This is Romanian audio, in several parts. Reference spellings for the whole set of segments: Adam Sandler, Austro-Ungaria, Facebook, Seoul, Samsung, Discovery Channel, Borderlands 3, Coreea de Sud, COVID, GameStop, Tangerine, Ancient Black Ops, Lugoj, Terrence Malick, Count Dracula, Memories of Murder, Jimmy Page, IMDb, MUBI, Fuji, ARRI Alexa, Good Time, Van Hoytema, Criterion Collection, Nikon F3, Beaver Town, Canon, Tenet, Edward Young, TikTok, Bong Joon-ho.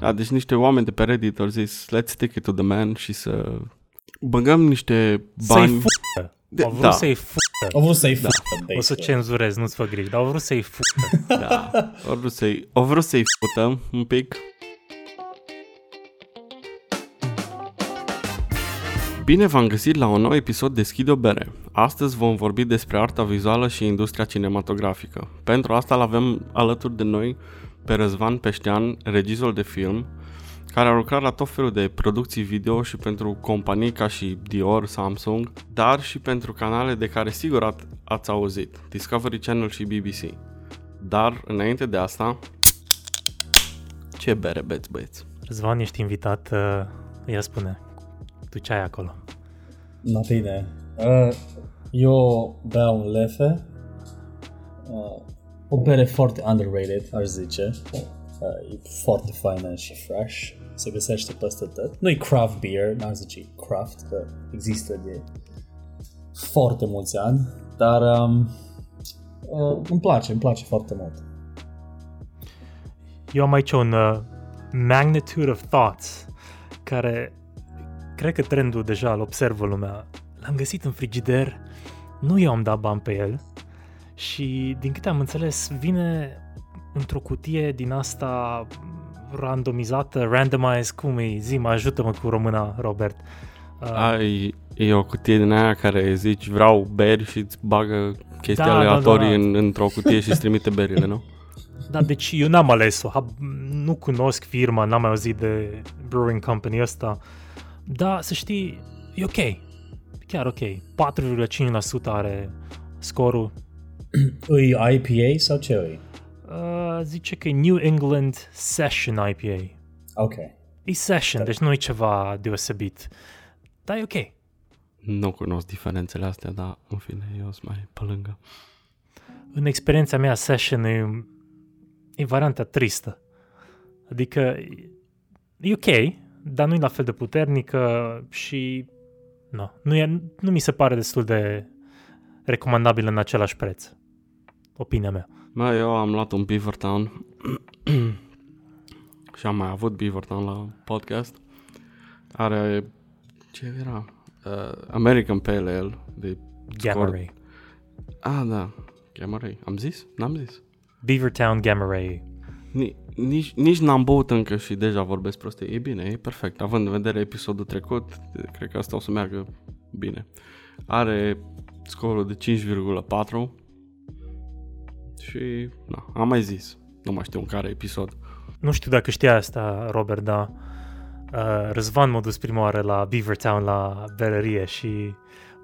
Da, deci niște oameni de pe Reddit au zis let's take it to the man și să băgăm niște bani. Au vrut să-i f***ă. Au vrut să-i f***ă. O să cenzurez, nu-ți fă griji, dar au vrut să-i f***ă. Da, au vrut să-i f***ă un pic. Bine v-am găsit la un nou episod de Schi de o Bere. Astăzi vom vorbi despre arta vizuală și industria cinematografică. Pentru asta l-avem alături de noi pe Razvan Peștean, regizor de film, care a lucrat la tot felul de producții video și pentru companii ca și Dior, Samsung, dar și pentru canale de care sigur ați auzit, Discovery Channel și BBC. Dar, înainte de asta, ce bere beți, băieți? Razvan, ești invitat, ia spune, tu ce ai acolo? La tine. Eu beau un lefe, o bere foarte underrated, aș zice. E foarte faină și fresh, se găsește peste tot. Nu e craft beer, n-ar zice craft, că există de foarte mulți ani, dar îmi place foarte mult. Eu am aici un magnitude of thoughts, care cred că trendul deja îl observă lumea. L-am găsit în frigider, nu i-am dat bani pe el și din câte am înțeles vine într-o cutie din asta randomizată, randomized, cum e? Zi, mă, ajută-mă cu româna, Robert. E o cutie din aia care zici vreau beri și îți bagă chestii aleatorii într-o cutie și îți trimite berile, nu? Da, deci eu n-am ales-o, nu cunosc firma, n-am mai auzit de brewing company ăsta, dar să știi, e ok, chiar ok, 4,5% are scorul. Îi IPA sau ce îi? Zice că e New England Session IPA. Ok. E session, deci nu e ceva deosebit. Dar e ok. Nu cunosc diferențele astea, dar în fine, eu sunt mai pe lângă. În experiența mea, session e varianta tristă. Adică e ok, dar nu e la fel de puternică și no, nu mi se pare destul de recomandabil în același preț. Opinia mea. Bă, eu am luat un Beaver Town și am mai avut Beaver Town la podcast. Are, ce era? American Pale Ale de Gamma Ray. Ah, da, Gamma Ray. Am zis? N-am zis. Beaver Town Gamma Ray. Nici n-am băut încă și deja vorbesc prostie. E bine, e perfect. Având în vedere episodul trecut, cred că asta o să meargă bine. Are scorul de 5,4. Și, na, am mai zis, nu mai știu în care episod. Nu știu dacă știa asta, Robert, dar Razvan m-a dus prima oară la Beaver Town, la berărie și,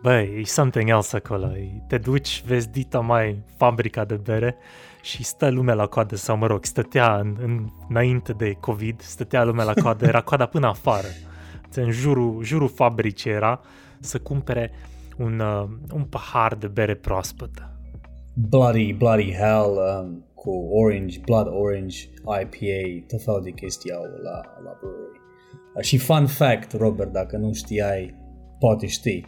băi, e something else acolo. Te duci, vezi dita mai fabrica de bere și stă lumea la coadă, sau mă rog, stătea înainte de COVID, stătea lumea la coadă, era coada până afară. În jurul fabricii era să cumpere un pahar de bere proaspătă. Bloody hell, cu orange, blood orange, IPA, tot felul de chestii au la brewery. Și fun fact, Robert, dacă nu știai, poate știi.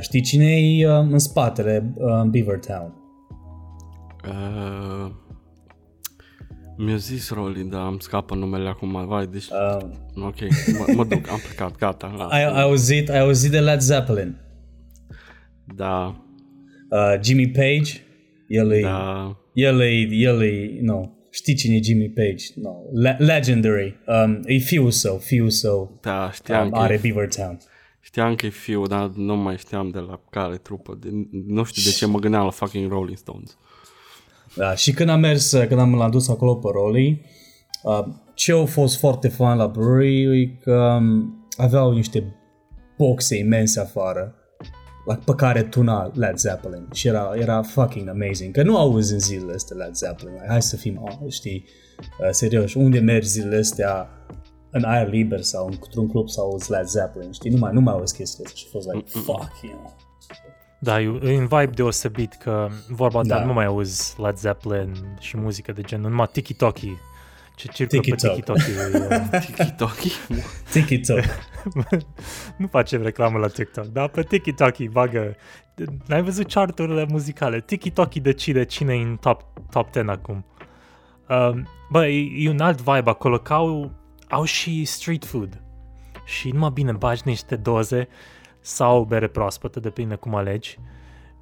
Știi cine e în spatele Beaver Town? Mi-a zis Rolly, dar îmi scapă numele acum. Vai, deci... ok, mă duc, am plecat, gata. Ai auzit de Led Zeppelin? Da. Jimmy Page? El e, știi cine e Jimmy Page? No, legendary. E fiul său. Da, știam că are Beaver Town. Știam că e fiul, dar nu mai știam de la care trupă. Nu știu de ce mă gândeam la fucking Rolling Stones. Da, și când l-am dus acolo pe Rolly, ce a fost foarte fan la brewery e că aveau niște boxe imense afară, pe care tuna Led Zeppelin și era fucking amazing, că nu auzi în zilele astea Led Zeppelin, hai să fim, știi, serios, unde mergi zilele astea în aer liber sau într-un club sau auzi Led Zeppelin, știi, nu mai auzi chestiile astea și fost like, fuck, you know. Da, e un vibe deosebit că vorba ta, nu mai auzi Led Zeppelin și muzică de genul, numai tiki-toki. Ce circulă pe TikTok. Nu facem reclamă la TikTok, dar pe TikTok bagă... N-ai văzut charturile muzicale? TikTok decide cine e în top 10 acum. Bă, e un alt vibe acolo, ca au au și street food. Și numai bine, bagi niște doze sau bere proaspătă, depinde cum alegi.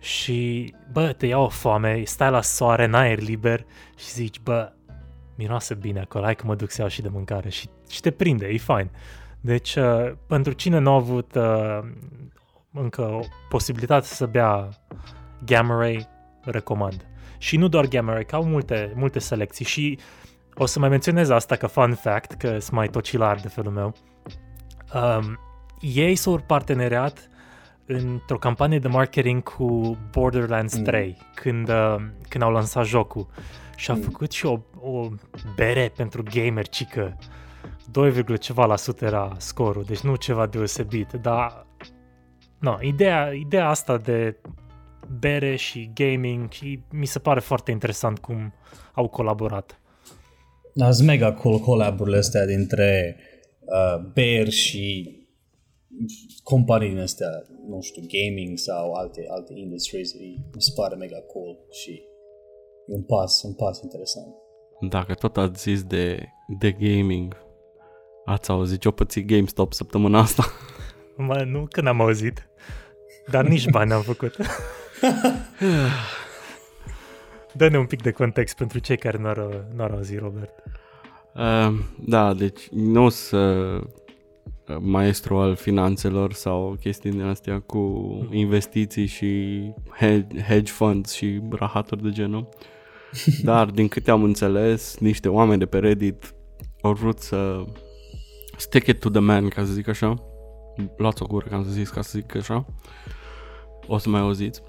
Și, bă, te ia o foame, stai la soare, în aer liber și zici, bă, miroase bine acolo, hai că mă duc să iau și de mâncare. Și te prinde, e fain. Deci, pentru cine nu a avut încă o posibilitate să bea Gamma Ray, recomand. Și nu doar Gamma Ray, că au multe selecții. Și o să mai menționez asta ca fun fact, că sunt mai tocilar de felul meu. Ei s-au parteneriat într-o campanie de marketing cu Borderlands 3, când au lansat jocul. Și a făcut și o bere pentru gamer, cică 2,ceva% era scorul, deci nu ceva deosebit, dar no, ideea asta de bere și gaming, și mi se pare foarte interesant cum au colaborat. Da, sunt mega cool collab-urile astea dintre beri și companii astea, nu știu, gaming sau alte industries, mi se pare mega cool și un pas interesant. Dacă tot ați zis de gaming, ați auzit ce-o pățit GameStop săptămâna asta? Mă, nu că n-am auzit, dar nici bani n-am făcut. Dă-ne un pic de context pentru cei care n-ar auzit, Robert. Da, deci nu o să maestru al finanțelor sau chestii din astea cu investiții și hedge funds și rahaturi de genul. Dar din câte am înțeles, niște oameni de pe Reddit au vrut să stick it to the man, ca să zic așa. Luați o gură, ca să zic așa. O să mai auziți.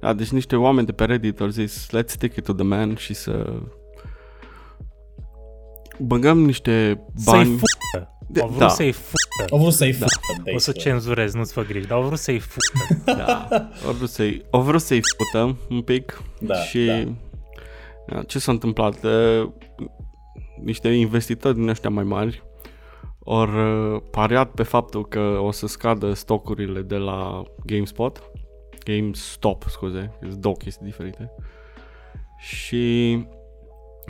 Da, deci niște oameni de pe Reddit au zis let's stick it to the man și să băgăm niște bani. Au vrut să-i f***ă. O să cenzurez, nu-ți fă griji, dar au vrut să-i f***ă. Da, au vrut să-i f***ă un pic. Da, și da. Ce s-a întâmplat? Niște investitori din ăștia mai mari or pariat pe faptul că o să scadă stocurile de la GameStop, scuze, sunt două chestii diferite. Și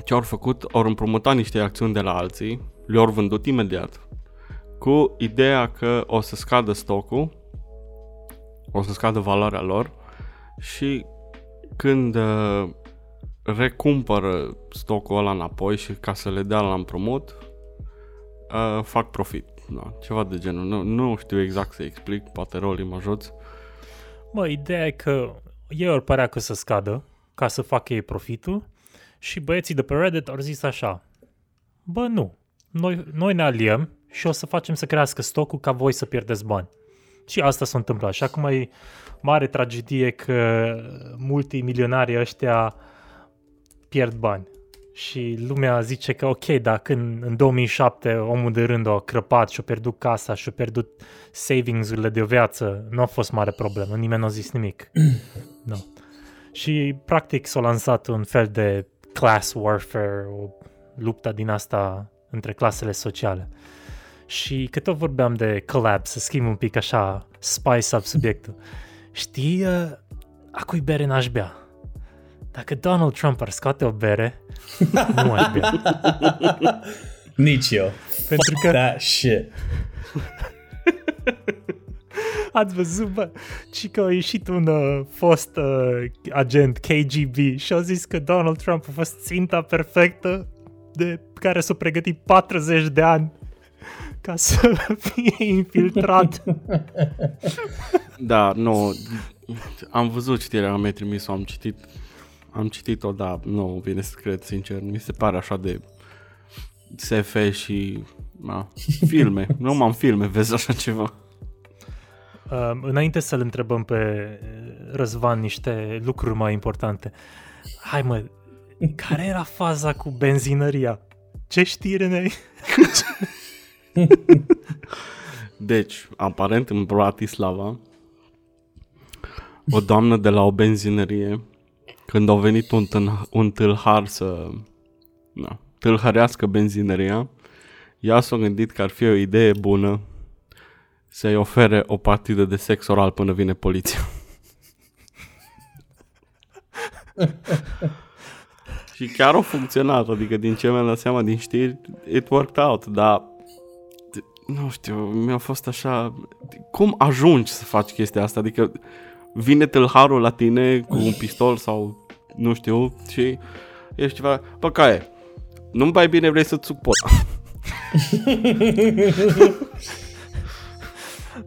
ce au făcut? Au împrumutat niște acțiuni de la alții, le-au vândut imediat cu ideea că o să scadă stocul, o să scadă valoarea lor și când recumpără stocul ăla înapoi și ca să le dea la împrumut, fac profit, da, ceva de genul. Nu știu exact să explic, poate Roli mă ajuți. Mă, ideea e că ei ori părea că să scadă ca să facă ei profitul. Și băieții de pe Reddit au zis așa, bă, nu, noi ne aliem și o să facem să crească stocul ca voi să pierdeți bani. Și asta s-a întâmplat. Și acum e mare tragedie că multimilionarii ăștia pierd bani. Și lumea zice că ok, dacă în 2007 omul de rând a crăpat și a pierdut casa și a pierdut savings-urile de o viață, nu a fost mare problemă, nimeni nu a zis nimic. No. Și practic s-a lansat un fel de class warfare, o luptă din asta între clasele sociale. Și că tot vorbeam de collab, să schimb un pic așa, spice up subiectul. Știi, a cui bere n-aș bea? Dacă Donald Trump ar scoate o bere, nu aș bea. Nici eu. Pentru că that shit. Ați văzut, bă, și că a ieșit un fost agent KGB și a zis că Donald Trump a fost ținta perfectă de care s-a pregătit 40 de ani ca să fie infiltrat. Da, nu, am văzut știrea, mi-a trimis-o, am citit-o, dar nu vine să cred, sincer, mi se pare așa de SF și filme, nu m-am filme, vezi așa ceva. Înainte să-l întrebăm pe Răzvan niște lucruri mai importante, hai mă, care era faza cu benzinăria? Ce știre ne-ai? Deci, aparent în Bratislava, o doamnă de la o benzinărie, când a venit un tâlhar să tâlhărească benzinăria, ea s-a gândit că ar fi o idee bună să-i ofere o partidă de sex oral până vine poliția. Și chiar au funcționat, adică din ce mi-am dat seama din știri, it worked out, dar nu știu, mi-a fost așa, cum ajungi să faci chestia asta? Adică vine tâlharul la tine cu un pistol sau nu știu și ești ceva, bă, ca e, nu-mi bai bine, vrei să-ți suc pot.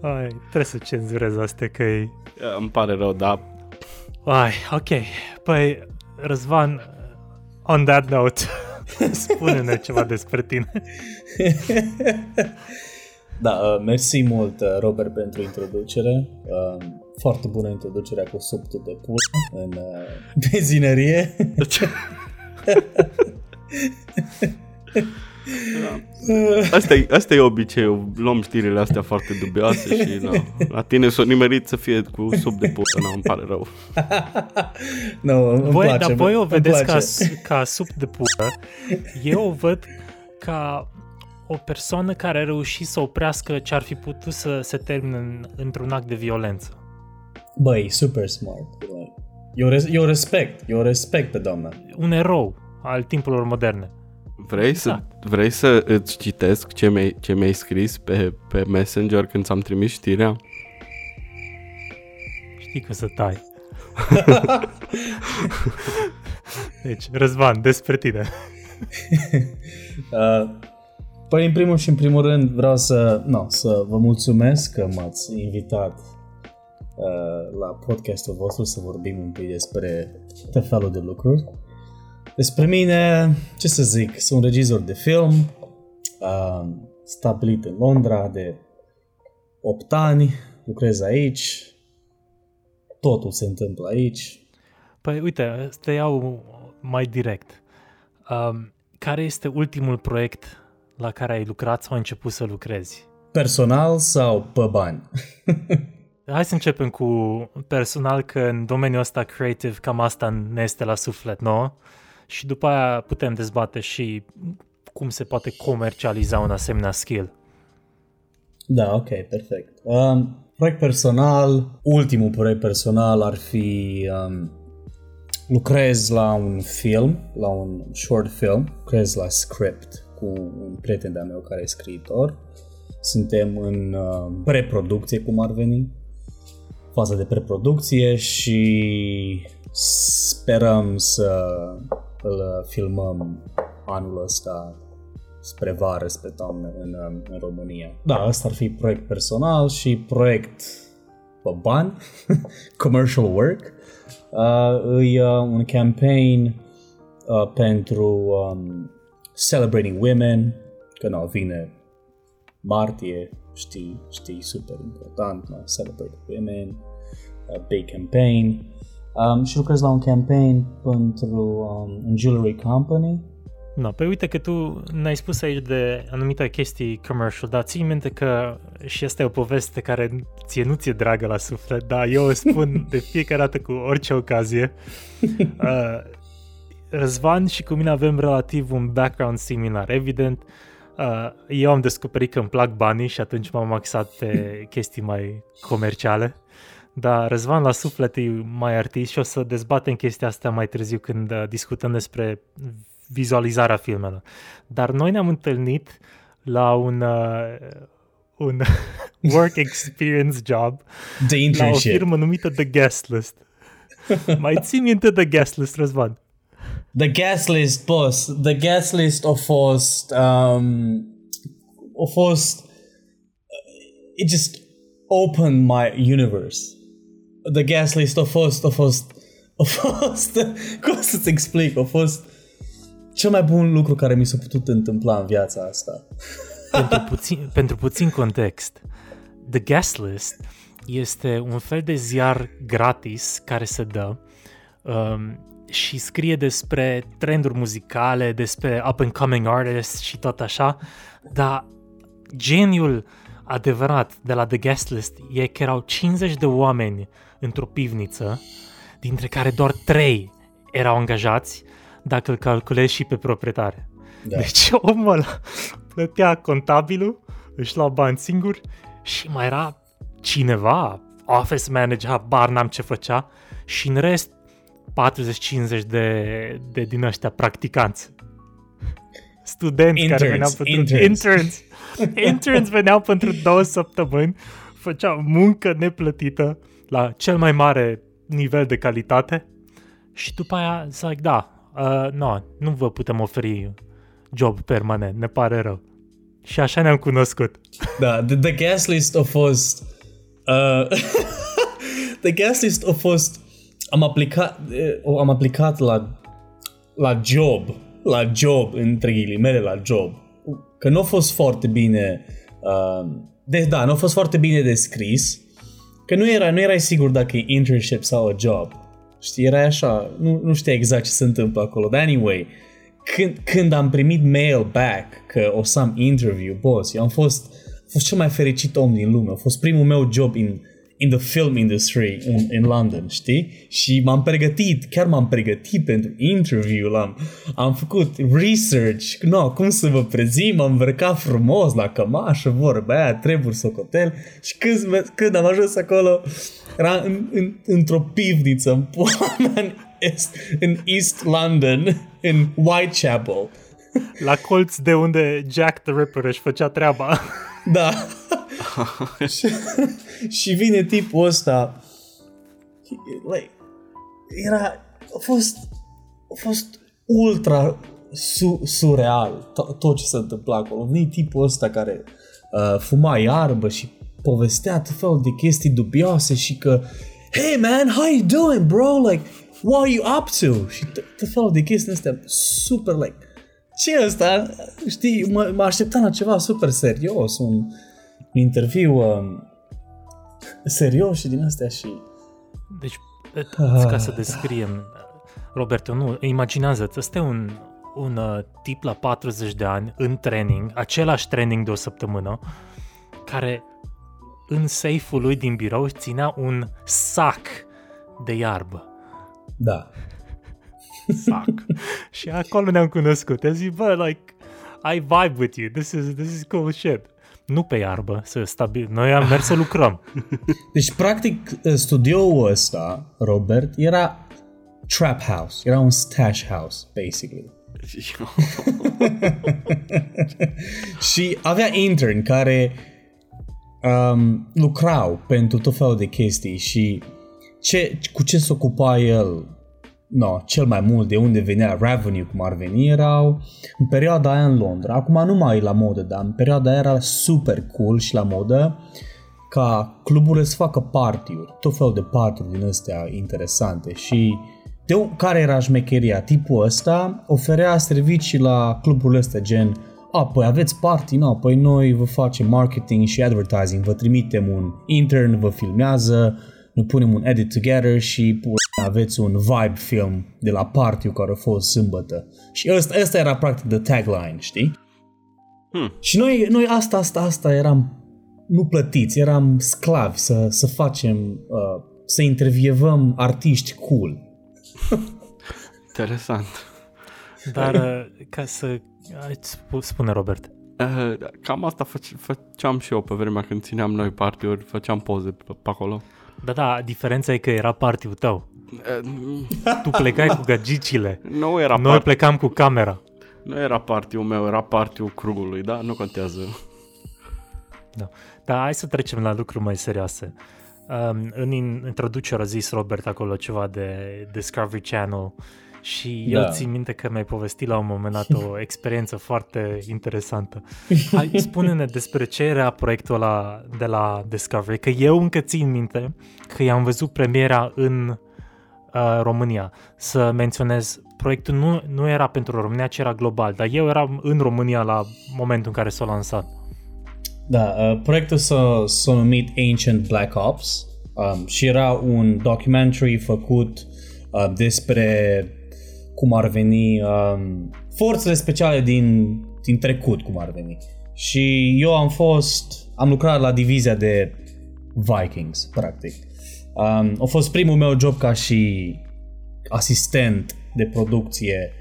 Ai, trebuie să cenzurez astea că e... Îmi pare rău, dar... Ai, ok, păi Răzvan, on that note, spune-ne ceva despre tine. Da, mersi mult, Robert, pentru introducere. Foarte bună introducerea cu subtul de pulă în benzinărie. Asta e obiceiul, luăm știrile astea foarte dubioase și no, la tine s-o nimerit să fie cu sub de pulă, no, îmi pare rău. No, place, dar voi o vedeți ca sub de pulă, eu o văd ca o persoană care a reușit să oprească ce ar fi putut să se termine într-un act de violență. Băi, super smart. Eu respect pe doamna. Un erou al timpurilor moderne. Vrei să îți citesc ce mi-ai scris pe Messenger când ți-am trimis știrea? Știi că să tai. Deci, Răzvan, despre tine. Păi, în primul și în primul rând vreau să vă mulțumesc că m-ați invitat la podcastul vostru să vorbim un pic despre tot felul de lucruri. Despre mine, ce să zic, sunt regizor de film, stabilit în Londra de 8 ani, lucrez aici, totul se întâmplă aici. Păi uite, te iau mai direct. Care este ultimul proiect la care ai lucrat sau ai început să lucrezi? Personal sau pe bani? Hai să începem cu personal, că în domeniul ăsta creative cam asta ne este la suflet, nu? Și după aia putem dezbate și cum se poate comercializa un asemenea skill. Da, ok, perfect. Proiect personal, ultimul proiect personal ar fi... lucrez la un film, la un short film, lucrez la script cu un prieten de-a meu care e scriitor. Suntem în preproducție, cum ar veni, faza de preproducție și sperăm să... îl filmăm anul ăsta spre vară, spre toamnă în România. Da, asta ar fi proiect personal și proiect pe bani, commercial work. E un campaign pentru celebrating women, că nu, vine martie, știi, super important, celebrate women, big campaign. Și lucrez la un campaign pentru un jewelry company. No, păi uite că tu ne-ai spus aici de anumite chestii commercial, dar ții minte că și asta e o poveste care ție nu ți-e dragă la suflet, dar eu o spun de fiecare dată cu orice ocazie. Răzvan și cu mine avem relativ un background similar, evident. Eu am descoperit că îmi plac banii și atunci m-am axat pe chestii mai comerciale. Da, Răzvan la suflet e mai artist și o să dezbatem chestia asta mai târziu când discutăm despre vizualizarea filmelor. Dar noi ne-am întâlnit la un work experience job la o firmă numită The Guest List. Mai ții minte The Guest List, Răzvan? The Guest List, boss. The Guest List a fost it just open my universe. The Guest List a fost cum să-ți explic, a fost cel mai bun lucru care mi s-a putut întâmpla în viața asta. Pentru puțin context, The Guest List este un fel de ziar gratis care se dă și scrie despre trenduri muzicale, despre up-and-coming artists și tot așa, dar geniul adevărat de la The Guest List e că erau 50 de oameni într-o pivniță, dintre care doar 3 erau angajați, dacă îl calculezi și pe proprietare. Da. Deci omul ăla plătea contabilul, își lua bani singur și mai era cineva, office manager, habar n-am ce făcea, și în rest 40-50 de din ăștia practicanți. Studenți interns, care veneau pentru... Interns. Interns veneau pentru 2 săptămâni, făceau muncă neplătită la cel mai mare nivel de calitate și după aia zic, nu vă putem oferi job permanent, ne pare rău. Și așa ne-am cunoscut. Da, The Guest List a fost... The Guest List a fost... Am aplicat la job, între ghilimele, la job. Că nu a fost foarte bine... nu a fost foarte bine descris. Că nu erai sigur dacă e internship sau a job. Știi, erai așa... Nu știa exact ce se întâmplă acolo. But anyway... Când am primit mail back că o să am interview, boss, eu am fost cel mai fericit om din lume. A fost primul meu job in the film industry in London, știi? Și m-am pregătit pentru interview. Am făcut research, cum să vă prezint, m-am îmbrăcat frumos la cămașă, vorba aia, treburi socotel. Și când am ajuns acolo, era într-o pivniță, în poana, în East London, în Whitechapel. La colț de unde Jack the Ripper își făcea treaba. Da. Și vine tipul ăsta. A fost ultra surreal tot ce se întâmpla acolo. Vine tipul ăsta care fuma iarbă și povestea tot felul de chestii dubioase și că hey man, how you doing bro? Like what are you up to? Și tot felul de chestii astea super like ce ăsta? Știi, mă așteptam la ceva super serios, un interviu serios și din astea și... Deci, ca să descriem, Roberto, nu, imaginează-ți, ăsta e un tip la 40 de ani în training, același training de o săptămână, care în safe-ul lui din birou ținea un sac de iarbă. Da. Sac. Și acolo ne-am cunoscut. A zis, bă, like, I vibe with you. This is cool shit. Nu pe iarbă, să stabil. Noi am mers să lucrăm. Deci, practic, studioul ăsta, Robert, era trap house. Era un stash house, basically. Și avea intern care lucrau pentru tot felul de chestii și cu ce se ocupa el cel mai mult, de unde venea revenue, cum ar veni, erau în perioada aia în Londra, acum nu mai e la modă, dar în perioada aia era super cool și la modă ca cluburile să facă party-uri, tot felul de party-uri din astea interesante și care era șmecheria? Tipul ăsta oferea servicii la cluburile astea gen păi aveți party? Păi noi vă facem marketing și advertising, vă trimitem un intern, vă filmează, ne punem un edit together și aveți un vibe film de la party-ul care a fost sâmbătă. Și ăsta era practic the tagline, știi? Și noi asta eram nu plătiți, eram sclavi să facem, să intervievăm artiști cool. Interesant. Dar ca să... Spune, Robert. Cam asta făceam și eu pe vremea când țineam noi party-uri, făceam poze pe acolo. Da, diferența e că era party-ul tău. Tu plecai cu gagicile. Noi plecam cu camera. Nu era party-ul meu, era party-ul crugului, da? Nu contează. Da. Dar hai să trecem la lucruri mai serioase. În introducere a zis Robert acolo ceva de Discovery Channel și eu țin minte că mi-ai povestit la un moment dat o experiență foarte interesantă. Hai, spune-ne despre ce era proiectul ăla de la Discovery, că eu încă țin minte că i-am văzut premiera în România. Să menționez, proiectul nu era pentru România, ci era global, dar eu eram în România la momentul în care s-a lansat. Da, proiectul s-a numit Ancient Black Ops și era un documentary făcut despre cum ar veni forțele speciale din trecut, cum ar veni. Și eu am lucrat la divizia de Vikings, practic. A fost primul meu job ca și asistent de producție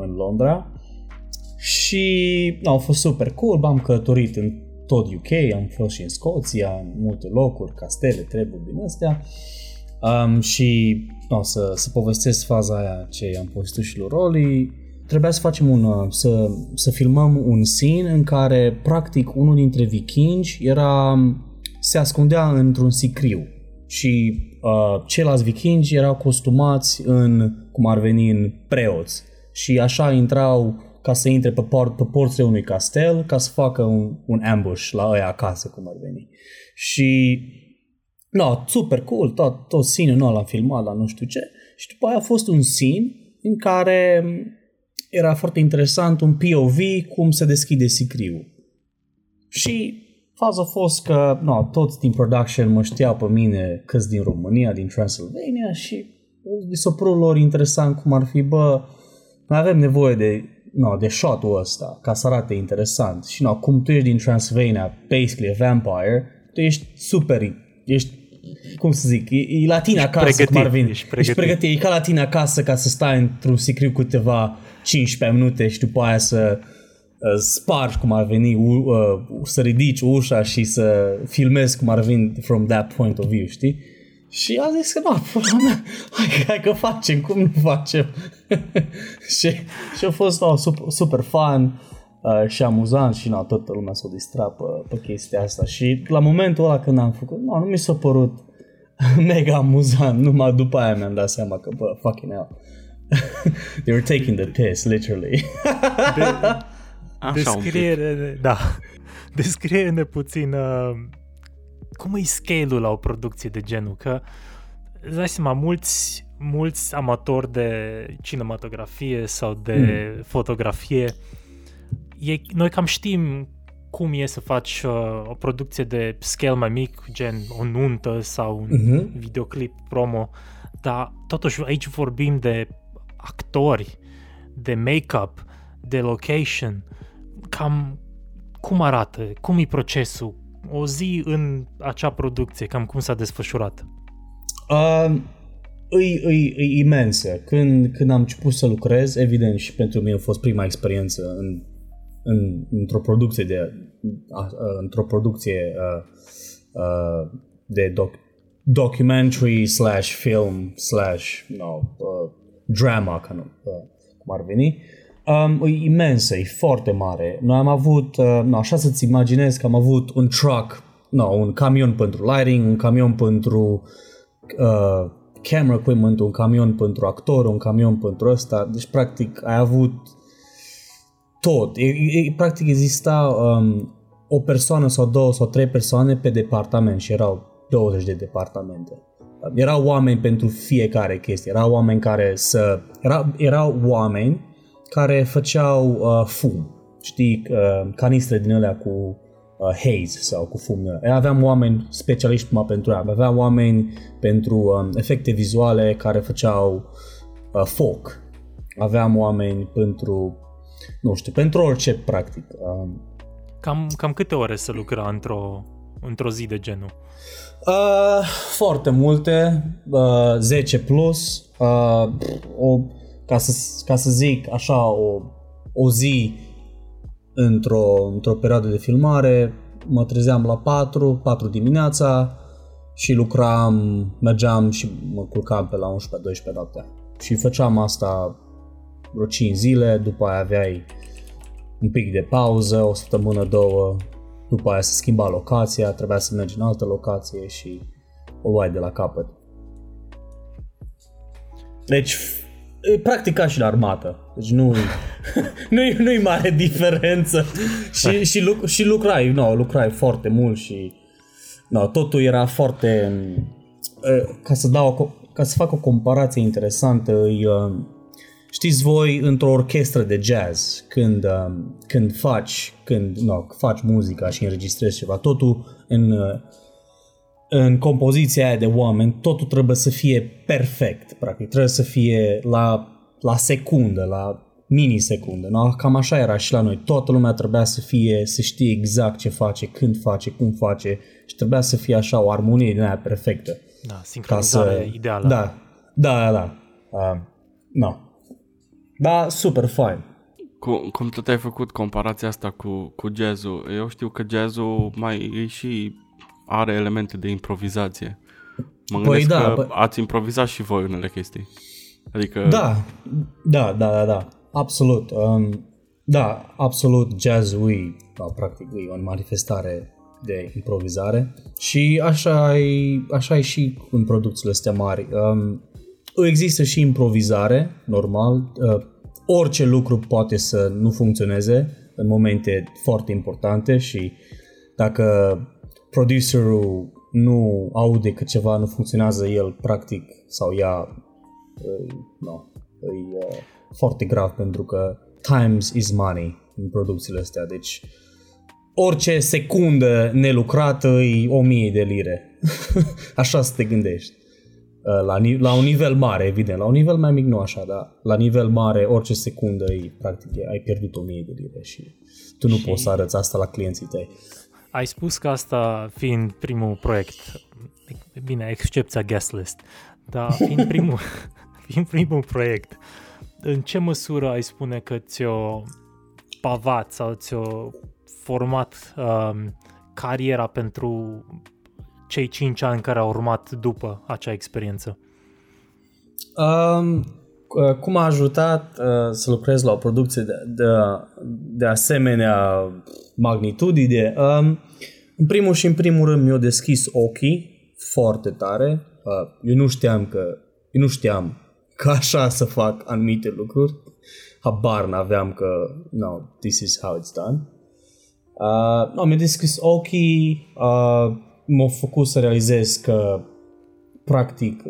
în Londra și a fost super cool, am călătorit în tot UK, am fost și în Scoția, în multe locuri, castele, treburi din astea. Și o să povestesc faza aia ce am povestit și lui Rolly. Trebuia să facem să filmăm un scene în care practic unul dintre vikingi se ascundea într-un sicriu și ceilalți vikingi erau costumați cum ar veni în preoți și așa intrau ca să intre pe porțile unui castel ca să facă un ambush la ăia acasă, cum ar veni. Și no, super cool, tot scene-ul nou l-am filmat la nu știu ce și după aia a fost un scene în care era foarte interesant un POV cum se deschide sicriul. Și faza a fost că toți din production mă știau pe mine câți din România, din Transylvania și s-a părut lor interesant cum ar fi, noi avem nevoie de shot-ul ăsta ca să arate interesant și cum tu ești din Transylvania, basically a vampire, tu ești super, ești, cum să zic, e la tine acasă, pregătit, cum ar veni. Ești pregătit, e ca la tine acasă ca să stai într-un sicriu câteva 15 minute și după aia să spargi, cum ar veni, să ridici ușa și să filmezi, cum ar veni, from that point of view, știi? Și a zis că hai că facem, cum nu facem? și a fost super fun și amuzant și toată lumea s-a distrat pe chestia asta și la momentul ăla când am făcut, nu mi s-a părut mega amuzant, numai după aia mi-am dat seama că fucking hell, they were taking the piss, literally. Descrie-ne puțin cum e scale-ul la o producție de genul, că îți dai seama, mulți amatori de cinematografie sau de fotografie, noi cam știm cum e să faci o producție de scale mai mic, gen o nuntă sau un videoclip promo, dar totuși aici vorbim de actori, de make-up, de location, cam cum arată, cum e procesul, o zi în acea producție, cam cum s-a desfășurat? E imensă. Când am început să lucrez, evident și pentru mine a fost prima experiență într-o producție de documentary / film / drama, cum ar veni. E imensă, e foarte mare. Noi am avut, așa să-ți imaginezi că am avut un truck, un camion pentru lighting, un camion pentru camera equipment, un camion pentru actor, un camion pentru ăsta. Deci, practic, ai avut tot. Practic, exista o persoană sau două sau trei persoane pe departament și erau 20 de departamente. Erau oameni pentru fiecare chestie. Erau oameni care făceau fum, știi, canistre din alea cu haze sau cu fum. Aveam oameni specialiști numai pentru ea, aveam oameni pentru efecte vizuale care făceau foc, aveam oameni pentru, pentru orice practic. Cam câte ore se lucra într-o zi de genul? Foarte multe, 10 plus, ca să zic așa, o zi într-o perioadă de filmare, mă trezeam la 4 dimineața și lucram, mergeam și mă culcam pe la 11-12 noaptea. Și făceam asta vreo 5 zile, după aia aveai un pic de pauză, o săptămână, două, după aia se schimba locația, trebuia să mergi în altă locație și o luai de la capăt. Deci, practic ca și la armată. Deci nu-i mare diferență. și lucrai, lucrai foarte mult și totul era foarte, ca să fac o comparație interesantă, știți voi într-o orchestră de jazz, când faci muzica și înregistrezi ceva, totul în compoziția aia de oameni, totul trebuie să fie perfect, practic, trebuie să fie la secundă, la minisecundă, cam așa era și la noi, toată lumea trebuia să știe exact ce face, când face, cum face și trebuia să fie așa o armonie din aia perfectă. Da, sincronizare ideală. Da. Da, super fain. Cum tot ai făcut comparația asta cu jazz-ul, eu știu că jazz-ul mai e și are elemente de improvizație. Mă gândesc că ați improvizat și voi unele chestii. Adică... Da. Absolut. Da, absolut. Jazz-ui, practic, e o manifestare de improvizare și așa e și în producțiile astea mari. Există și improvizare, normal. Orice lucru poate să nu funcționeze în momente foarte importante și dacă producerul nu aude că ceva nu funcționează, el practic sau ea e foarte grav, pentru că times is money în producțiile astea, deci orice secundă nelucrată e 1.000 de lire. Așa să te gândești. La un nivel mare, evident. La un nivel mai mic nu așa, dar la nivel mare orice secundă e, practic, ai pierdut 1.000 de lire și tu nu poți să arăți asta la clienții tăi. Ai spus că asta fiind primul proiect, bine, excepția Guest List, dar fiind primul proiect, în ce măsură ai spune că ți-o pavat sau ți-o format cariera pentru cei 5 ani care au urmat după acea experiență? Cum a ajutat să lucrez la o producție de asemenea magnitudine? În primul și în primul rând mi-a deschis ochii foarte tare. Eu nu știam că așa să fac anumite lucruri. Habar n-aveam că no, this is how it's done. Mi-a deschis ochii, m-a făcut să realizez că practic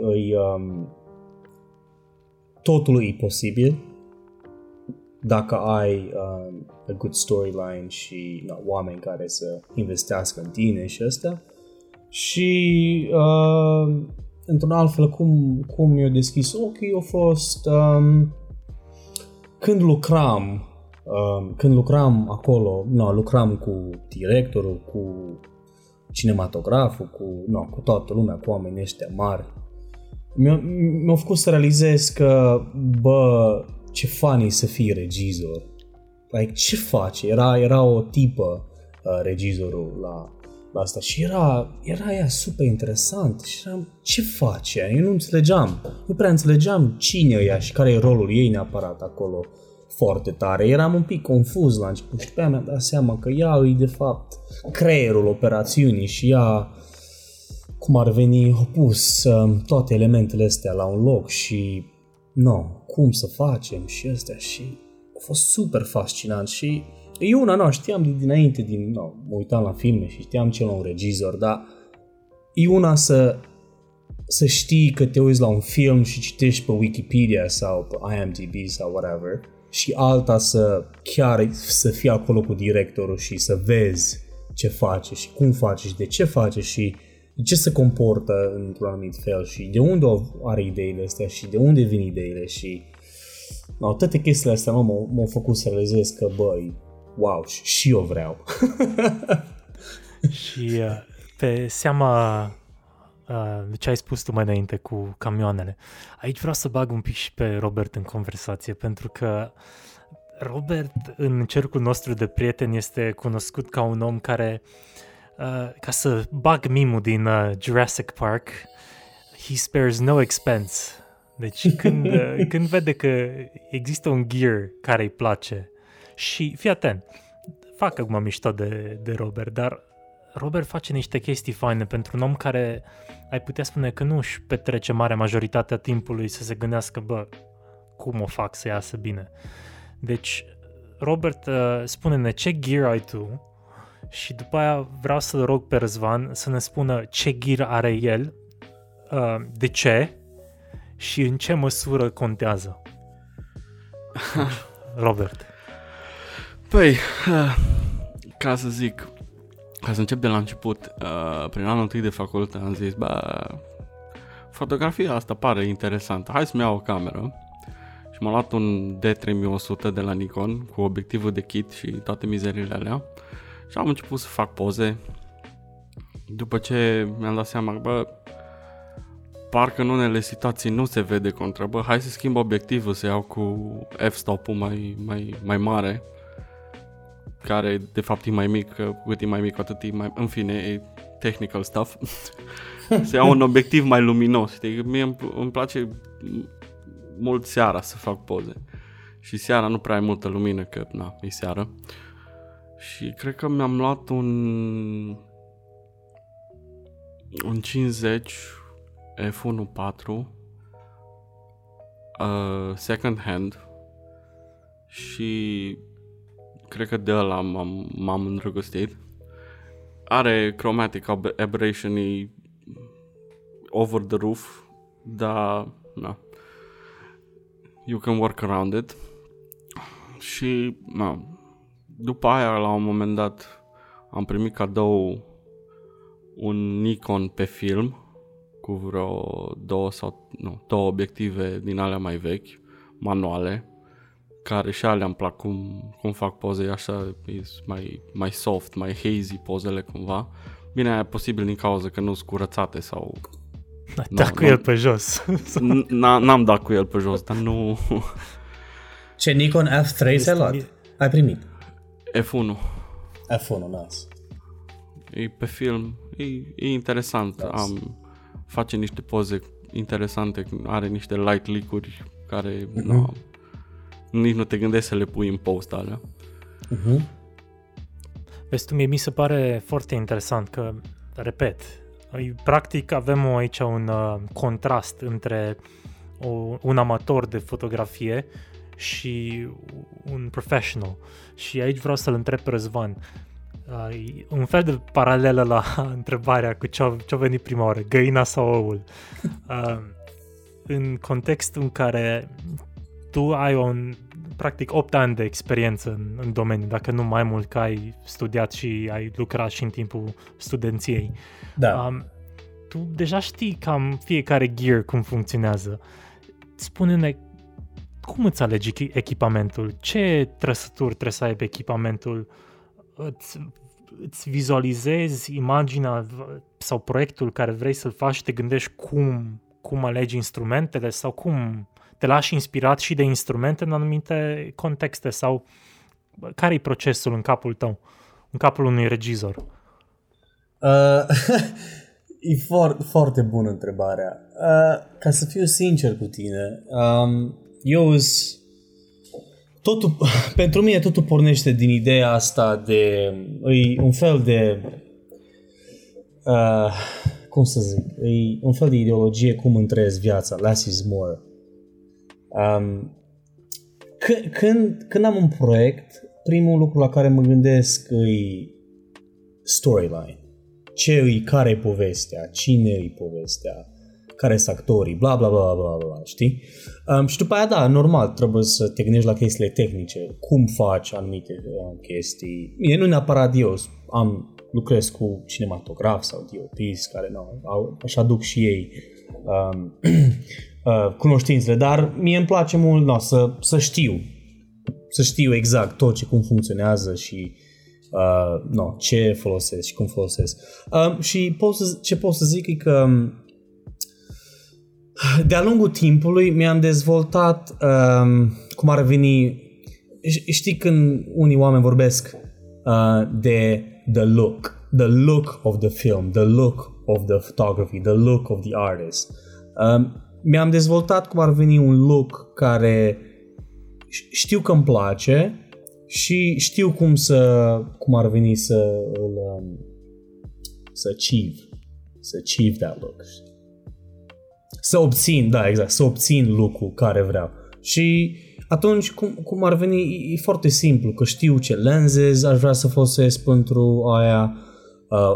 totul e posibil dacă ai a good storyline și oameni care să investească în tine și astea. Și într-un alt fel, cum mi-a deschis ochii a fost când lucram acolo, lucram cu directorul, cu cinematograful, cu toată lumea, cu oamenii ăștia mari. Mi-a făcut să realizez că, ce funny e să fii regizor. Like, ce faci? Era o tipă, regizorul la asta și era ea super interesant și eram, ce face? Eu nu înțelegeam. Nu prea înțelegeam cine e ea și care e rolul ei neapărat acolo foarte tare. Eram un pic confuz la început și pe aia mi-am dat seama că ea e de fapt creierul operațiunii și ea, cum ar veni, a pus toate elementele astea la un loc și cum să facem și astea, și a fost super fascinant. Și eu știam de dinainte, mă uitam la filme și știam ce e un regizor, dar e una să știi că te uiți la un film și citești pe Wikipedia sau pe IMDb sau whatever, și alta să chiar să fii acolo cu directorul și să vezi ce face și cum face și de ce face și de ce se comportă într-un anumit fel și de unde are ideile astea și de unde vin ideile și toate chestiile astea m-au făcut să realizez că wow, și eu vreau. Și pe seama ce ai spus tu mai înainte cu camioanele, aici vreau să bag un pic și pe Robert în conversație, pentru că Robert în cercul nostru de prieteni este cunoscut ca un om care, ca să bag meme-ul din Jurassic Park, he spares no expense. Deci când vede că există un gear care îi place, și fii atent, fac acum mișto de Robert, dar Robert face niște chestii faine pentru un om care ai putea spune că nu își petrece marea majoritatea timpului să se gândească, cum o fac să iasă bine. Deci, Robert, spune-ne ce gear ai tu și după aia vreau să-l rog pe Răzvan să ne spună ce gear are el, de ce și în ce măsură contează. Robert. Păi, ca să încep de la început, prin anul 1 de facultate am zis, fotografia asta pare interesantă, hai să-mi iau o cameră. Și m-am luat un D3100 de la Nikon cu obiectivul de kit și toate mizerile alea și am început să fac poze. După ce mi-am dat seama că, parcă în unele situații nu se vede contra, hai să schimb obiectivul, să iau cu f-stop-ul mai mare, care de fapt e mai mic, cât e mai mic, atât e mai... În fine, e technical stuff. să iau un obiectiv mai luminos, știi? Mie îmi place mult seara să fac poze. Și seara nu prea ai multă lumină, că na, e seară. Și cred că mi-am luat un 50 F1.4 second hand și cred că de ăla m-am îndrăgostit. Are chromatic aberration, e over the roof, dar na, you can work around it. Și na, după aia la un moment dat am primit cadou un Nikon pe film cu vreo două obiective din alea mai vechi, manuale, care și alea îmi plac cum fac poze, așa mai soft, mai hazy pozele cumva. Bine, aia e posibil din cauza că nu sunt curățate sau... Da, cu el pe jos. N-am dat cu el pe jos, dar nu... Ce Nikon F3 s-a luat? Ai primit? F1. F1, nice. E pe film, e interesant, nice. Face niște poze interesante, are niște light leak-uri care nici nu te gândești să le pui în post alea. Uh-huh. Vezi tu, mie mi se pare foarte interesant că, repet, practic avem aici un contrast între un amator de fotografie și un professional. Și aici vreau să-l întreb pe Răzvan. Un fel de paralelă la întrebarea cu ce-a venit prima oară, găina sau oul. În contextul în care tu ai practic 8 ani de experiență în domeniu, dacă nu mai mult, că ai studiat și ai lucrat și în timpul studenției. Da. Tu deja știi cam fiecare gear cum funcționează. Spune-ne cum îți alegi echipamentul, ce trăsături trebuie să aibă echipamentul, îți vizualizezi imaginea sau proiectul care vrei să-l faci și te gândești cum alegi instrumentele sau cum te lași inspirat și de instrumente în anumite contexte, sau care e procesul în capul tău, în capul unui regizor? E foarte bună întrebarea. Ca să fiu sincer cu tine, pentru mine totul pornește din ideea asta de... E un fel de... cum să zic? E un fel de ideologie cum întrezi viața. Less is more. Când am un proiect, primul lucru la care mă gândesc e storyline. Care e povestea? Cine e povestea? Care sunt actorii? Bla, bla, bla, bla, bla, știi? Și după aia, da, normal, trebuie să te gândești la chestiile tehnice. Cum faci anumite chestii? Mie nu neapărat eu. Lucrez cu cinematograf sau DOPs care așa duc și ei cunoștințele, dar mie îmi place mult să știu exact tot ce cum funcționează și ce folosesc și cum folosesc. Și ce pot să zic e că de-a lungul timpului mi-am dezvoltat cum ar veni, știi când unii oameni vorbesc de the look of the film, the look of the photography, the look of the artist. Mi-am dezvoltat cum ar veni un look care știu că îmi place și știu cum ar veni să achieve that look. Să obțin, da, exact, să obțin look-ul care vreau. Și atunci cum ar veni, e foarte simplu, că știu ce lenses aș vrea să folosesc pentru aia,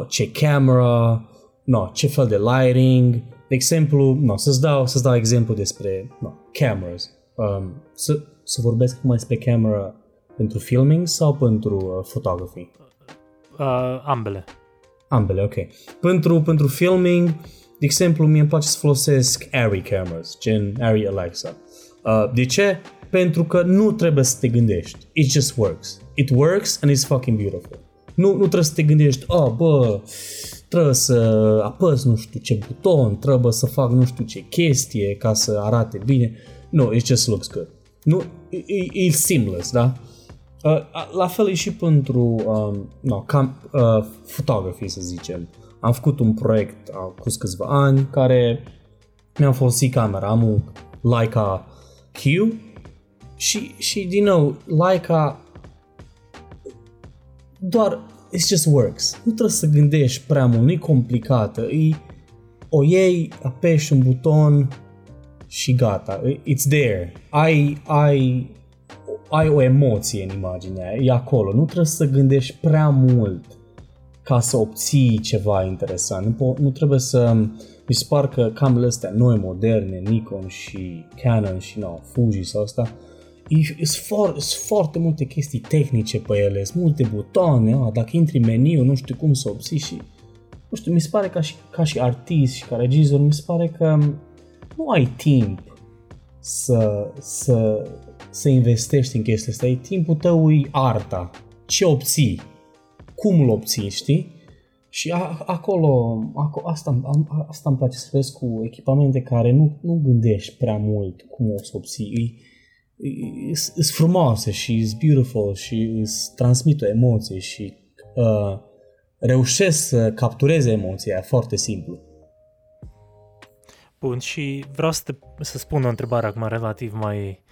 ce camera, ce fel de lighting. De exemplu, să-ți dau exemplu despre cameras. Să vorbesc acum despre camera pentru filming sau pentru photography? Ambele, ok. Pentru filming, de exemplu, mie îmi place să folosesc Arri cameras, gen Arri Alexa. De ce? Pentru că nu trebuie să te gândești. It just works. It works and it's fucking beautiful. Nu trebuie să te gândești, trebuie să apăs nu știu ce buton, trebuie să fac nu știu ce chestie ca să arate bine. No, it just looks good. Nu, e seamless, da? La fel e și pentru photography, să zicem. Am făcut un proiect acum câțiva ani care mi-am folosit camera. Am un Leica Q și din nou, Leica doar, it just works. Nu trebuie să gândești prea mult, nu-i complicată. O iei, apeși un buton și gata. It's there. Ai o emoție în imaginea, e acolo. Nu trebuie să gândești prea mult ca să obții ceva interesant. Nu trebuie să... Mi se par că camerele astea noi, moderne, Nikon și Canon și Fuji sau asta, sunt foarte multe chestii tehnice pe ele, sunt multe butoane, dacă intri în meniu, nu știu cum să obții și... Nu știu, mi se pare ca și artist și ca regizor, mi se pare că nu ai timp să investești în chestia asta. Timpul tău e arta. Ce obții? Cum îl obții, știi? Și asta îmi place să vezi cu echipamente care nu gândești prea mult cum o să obții. Sunt frumoase și sunt beautiful și îți transmit o emoție și reușesc să captureze emoția, foarte simplu. Bun, și vreau să spun o întrebare acum relativ mai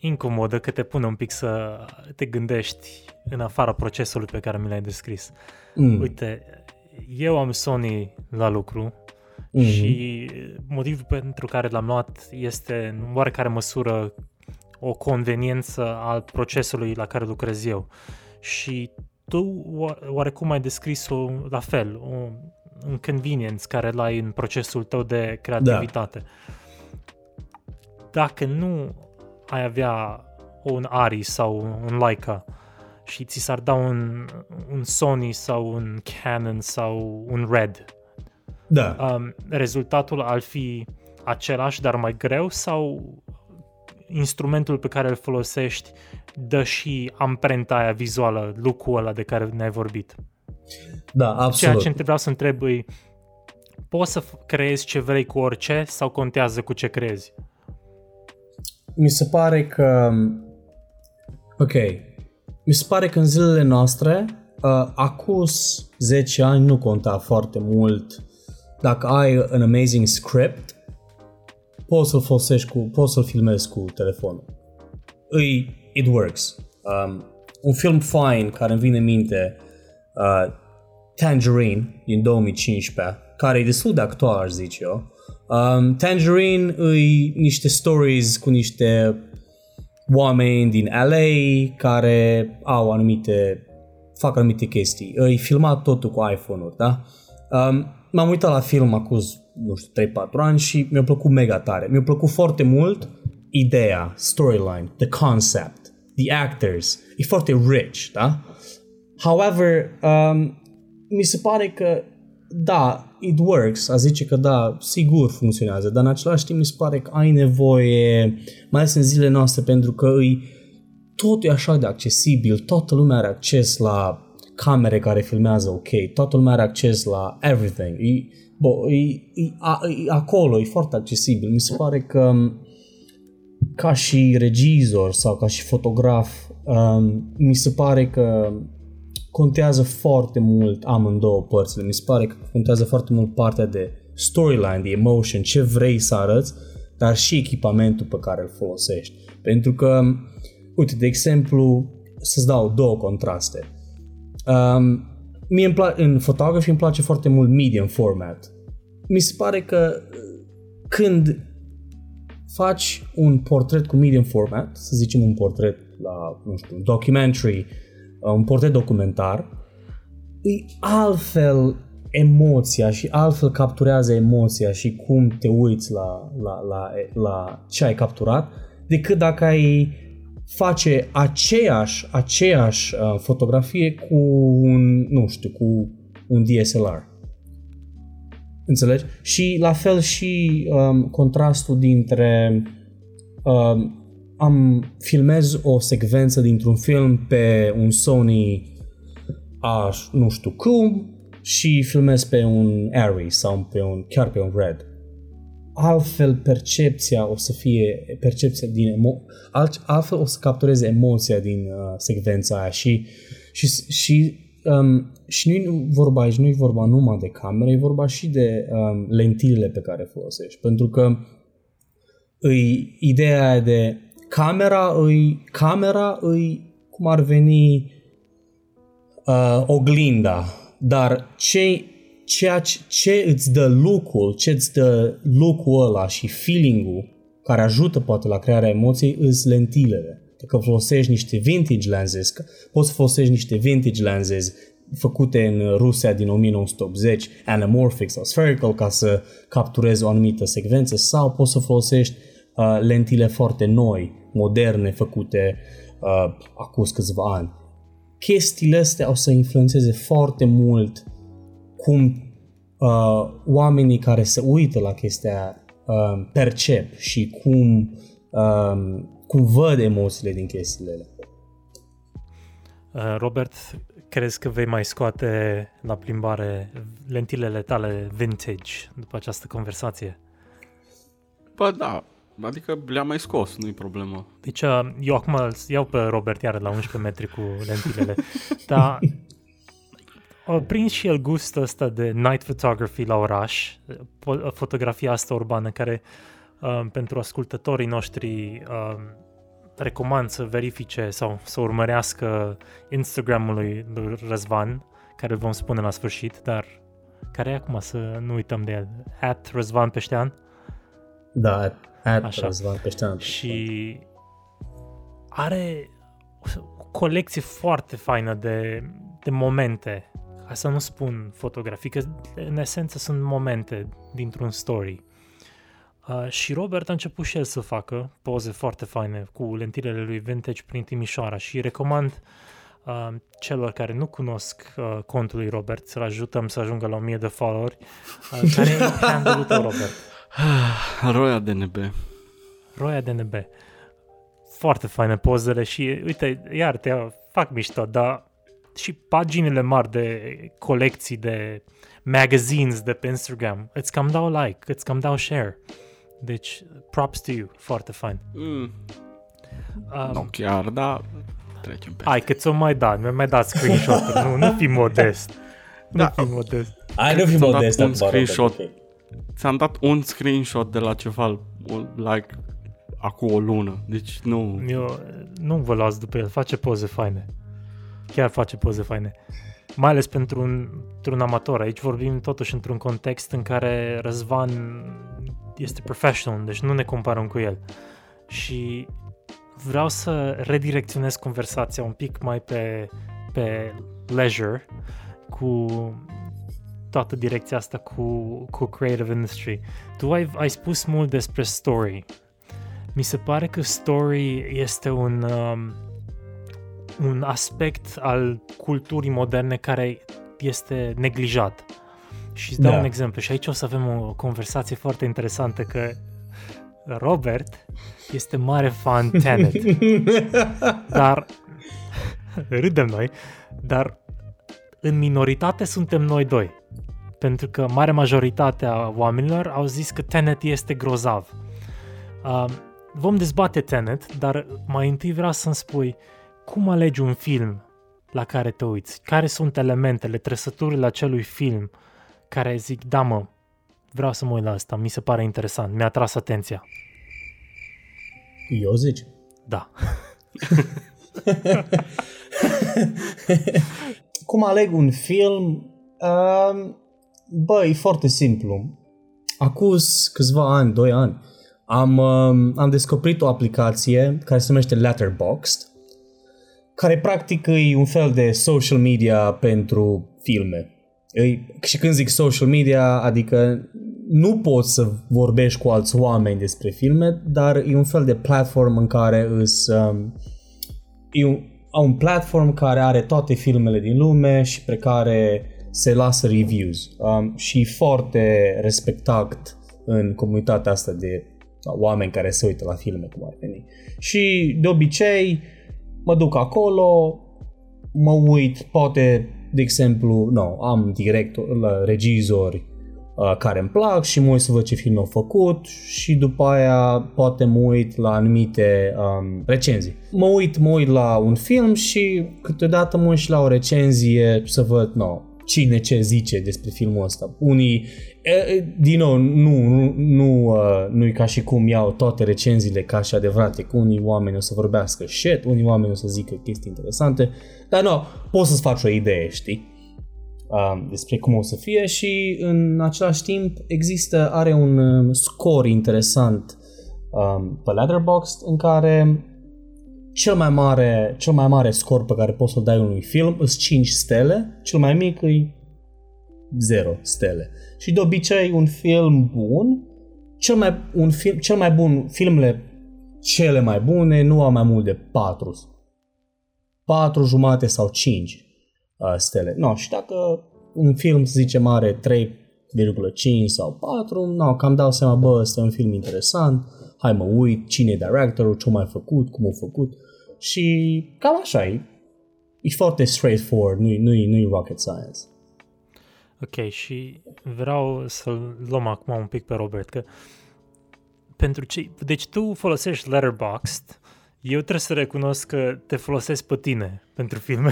incomodă, că te pune un pic să te gândești în afara procesului pe care mi l-ai descris. Uite, eu am Sony la lucru și motivul pentru care l-am luat este în oarecare măsură o conveniență al procesului la care lucrez eu. Și tu oarecum ai descris-o la fel, un convenience care l-ai în procesul tău de creativitate. Dacă nu ai avea un Ari sau un Leica și ți s-ar da un Sony sau un Canon sau un RED, rezultatul ar fi același, dar mai greu, sau instrumentul pe care îl folosești dă și amprenta aia vizuală, look-ul ăla de care ne-ai vorbit? Da, absolut. Ceea ce vreau să întreb e, poți să creezi ce vrei cu orice sau contează cu ce creezi? Mi se pare că... Ok. Mi se pare că în zilele noastre, acus 10 ani nu conta foarte mult. Dacă ai un amazing script, poți să-l filmezi cu telefonul. It works. Un film fain care îmi vine în minte, Tangerine din 2015, care e destul de actual, aș zice eu. Tangerine îi niște stories cu niște oameni din LA care fac anumite chestii. E filmat totul cu iPhone-uri, da? M-am uitat la film acum, nu știu, 3-4 ani și mi-a plăcut mega tare. Mi-a plăcut foarte mult ideea, storyline, the concept, the actors. E foarte rich, da? However, mi se pare că da, it works, a zice că da, sigur funcționează, dar în același timp mi se pare că ai nevoie, mai ales în zilele noastre, pentru că totul e așa de accesibil, toată lumea are acces la camere care filmează ok, toată lumea are acces la everything, e acolo, e foarte accesibil. Mi se pare că ca și regizor sau ca și fotograf, mi se pare că contează foarte mult amândouă părțile. Mi se pare că contează foarte mult partea de storyline, de emotion, ce vrei să arăți, dar și echipamentul pe care îl folosești. Pentru că, uite, de exemplu, să-ți dau două contraste. Mie în photography îmi place foarte mult medium format. Mi se pare că când faci un portret cu medium format, să zicem un portret la, nu știu, un documentary, un portret documentar, e altfel emoția și altfel capturează emoția și cum te uiți la ce ai capturat, decât dacă ai face aceeași fotografie cu un DSLR. Înțelegi? Și la fel și contrastul dintre filmez o secvență dintr-un film pe un Sony nu știu cum și filmez pe un Arri sau chiar pe un RED. Altfel percepția o să fie percepția altfel o să captureze emoția din secvența aia și Și nu-i vorba aici, nu-i vorba numai de cameră, e vorba și de lentilele pe care folosești. Pentru că îi ideea de camera îi cum ar veni oglinda, dar ce îți dă look-ul, ce îți dă look-ul ăla și feeling-ul care ajută poate la crearea emoției îs lentilele. Dacă folosești niște vintage lenses, poți să folosești niște vintage lenses făcute în Rusia din 1980, anamorphic sau spherical, ca să capturezi o anumită secvență, sau poți să folosești lentile foarte noi, moderne, făcute acum câțiva ani. Chestiile astea o să influențeze foarte mult cum oamenii care se uită la chestia percep și cum văd emoțiile din chestiile alea. Robert, crezi că vei mai scoate la plimbare lentilele tale vintage după această conversație? Bă, da. Adică le-am mai scos, nu-i problemă. Deci eu acum îl iau pe Robert iară la 11 metri cu lentilele. Dar a prins și el gustul ăsta de night photography la oraș, fotografia asta urbană care pentru ascultătorii noștri recomand să verifice sau să urmărească Instagram-ul lui Razvan, care îl vom spune la sfârșit, dar care e acum să nu uităm de el, @RazvanPeștean. Da, @RazvanPeștean. Și are o colecție foarte faină de momente, ca să nu spun fotografii, că în esență sunt momente dintr-un story. Și Robert a început și el să facă poze foarte faine cu lentilele lui vintage prin Timișoara și recomand celor care nu cunosc contul lui Robert să-l ajutăm să ajungă la 1000 de followeri. Care e handle-ul tău, Robert? Roia DNB. Roia DNB. Foarte faine pozele și uite, iar te fac mișto, dar și paginile mari de colecții de magazines de pe Instagram îți cam dau like, îți cam dau share. Deci, props to you, foarte fain. Nu chiar, dar trecem pe. Hai că ți-o mai dat, mi-ai dat screenshot-uri, nu fi modest. Da. Nu fi modest. Hai, nu fi modest, dar screenshot. Ți-am dat un screenshot de la ceva, like, acum o lună, deci nu... Eu nu vă las după el, face poze faine. Chiar face poze faine. Mai ales pentru un amator. Aici vorbim totuși într-un context în care Razvan este professional, deci nu ne comparăm cu el. Și vreau să redirecționez conversația un pic mai pe leisure cu toată direcția asta cu creative industry. Tu ai spus mult despre story. Mi se pare că story este un aspect al culturii moderne care este neglijat. Și îți dau un exemplu. Și aici o să avem o conversație foarte interesantă că Robert este mare fan Tenet. Dar râdem noi, dar în minoritate suntem noi doi. Pentru că marea majoritatea oamenilor au zis că Tenet este grozav. Vom dezbate Tenet, dar mai întâi vreau să-mi spui cum alegi un film la care te uiți? Care sunt elementele, trăsăturile acelui film care zic, da mă, vreau să mă uit la asta, mi se pare interesant, mi-a atras atenția. Eu zici? Da. Cum aleg un film? Bă, e foarte simplu. Acuz câțiva ani, 2 ani, am descoperit o aplicație care se numește Letterboxd, care practic e un fel de social media pentru filme. Și când zic social media, adică nu poți să vorbești cu alți oameni despre filme, dar e un fel de platform în care e un platform care are toate filmele din lume și pe care se lasă reviews. Și foarte respectat în comunitatea asta de oameni care se uită la filme, cum ar veni. Și de obicei mă duc acolo, mă uit, poate, de exemplu, am directori, regizori, care îmi plac și mă uit să văd ce film au făcut și după aia poate mă uit la anumite recenzii. Mă uit la un film și câteodată mă uit și la o recenzie să văd cine ce zice despre filmul ăsta. Unii, din nou, nu-i ca și cum iau toate recenziile ca și adevărate, că unii oameni o să vorbească shit, unii oameni o să zică chestii interesante, dar poți să-ți faci o idee, știi? Despre cum o să fie și în același timp are un scor interesant pe Letterboxd în care cel mai mare scor pe care poți să-l dai unui film e 5 stele, cel mai mic e 0 stele. Și de obicei un film bun, filmele cele mai bune nu au mai mult de 4,5 sau 5. Stele. Și dacă un film, să zicem, are 3,5 sau 4, cam dau seama, ăsta e un film interesant, hai mă uit, cine e directorul, ce-a mai făcut, cum a făcut și cam așa e. E foarte straightforward, nu-i rocket science. Ok, și vreau să-l luăm acum un pic pe Robert, că pentru ce... Deci tu folosești Letterboxd. Eu trebuie să recunosc că te folosesc pe tine pentru filme.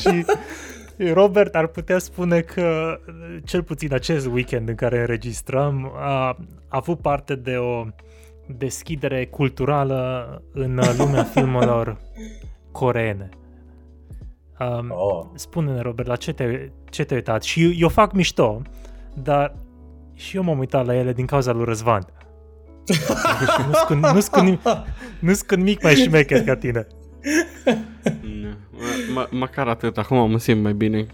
Și Robert ar putea spune că cel puțin acest weekend în care înregistrăm a avut parte de o deschidere culturală în lumea filmelor coreene. Spune-ne, Robert, la ce te-ai uitat? Și eu fac mișto, dar și eu m-am uitat la ele din cauza lui Răzvan. Nu-s cu nimic mai șmecher ca tine. Măcar atât, acum mă simt mai bine.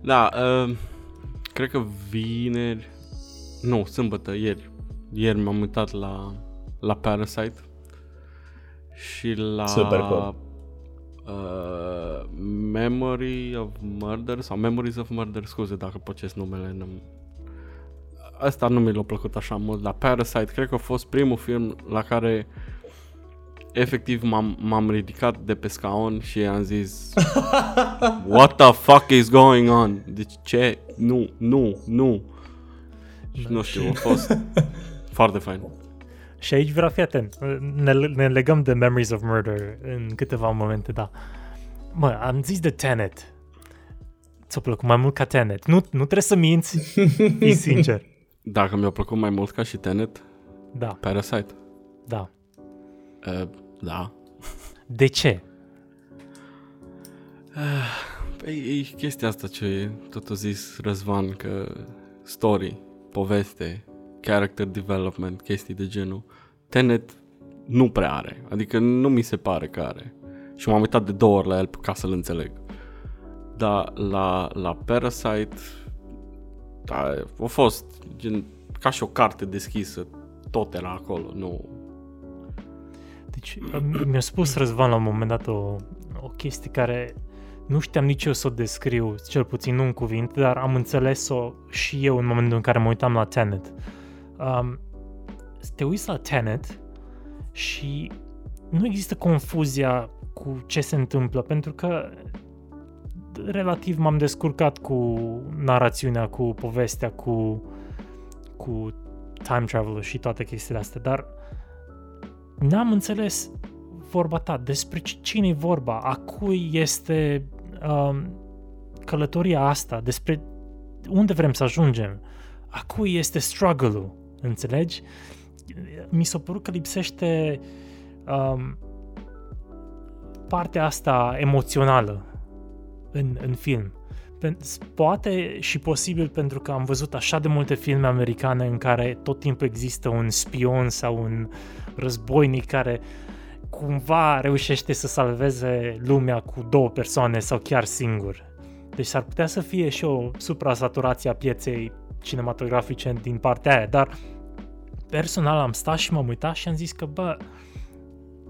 Da, cred că ieri m-am uitat la Parasite și la super cool. Memories of Murder, scuze dacă pocesc numele, asta nu mi l-a plăcut așa mult. La Parasite cred că a fost primul film la care efectiv m-am ridicat de pe scaun și am zis what the fuck is going on? Deci ce? Nu. Nu știu, a fost foarte fain. Și aici vreau, fii atent, ne legăm de Memories of Murder în câteva momente, da. Mă, am zis de Tenet. Ți-a plăcut mai mult ca Tenet? Nu trebuie să minți, fii sincer. Dacă mi-a plăcut mai mult ca și Tenet, da. Parasite. Da. Da. De ce? E chestia asta ce tot a zis Răzvan, că story, poveste, character development, chestii de genul, Tenet nu prea are. Adică nu mi se pare că are. Și m-am uitat de 2 ori la el ca să-l înțeleg. Dar la Parasite a fost ca și o carte deschisă, tot era acolo, nu... Deci mi-a spus Răzvan la un moment dat o chestie care nu știam nici eu să o descriu, cel puțin nu în cuvinte, dar am înțeles-o și eu în momentul în care mă uitam la Tenet. Te uiți la Tenet și nu există confuzia cu ce se întâmplă, pentru că relativ m-am descurcat cu narațiunea, cu povestea, cu time travel și toate chestiile astea, dar n-am înțeles vorba ta, despre cine e vorba, a cui este călătoria asta, despre unde vrem să ajungem, a cui este struggle-ul, înțelegi? Mi s-a părut că lipsește partea asta emoțională în film. Poate și posibil pentru că am văzut așa de multe filme americane în care tot timpul există un spion sau un războinic care cumva reușește să salveze lumea cu 2 persoane sau chiar singur. Deci s-ar putea să fie și o supra-saturație a pieței cinematografice din partea aia, dar personal am stat și m-am uitat și am zis că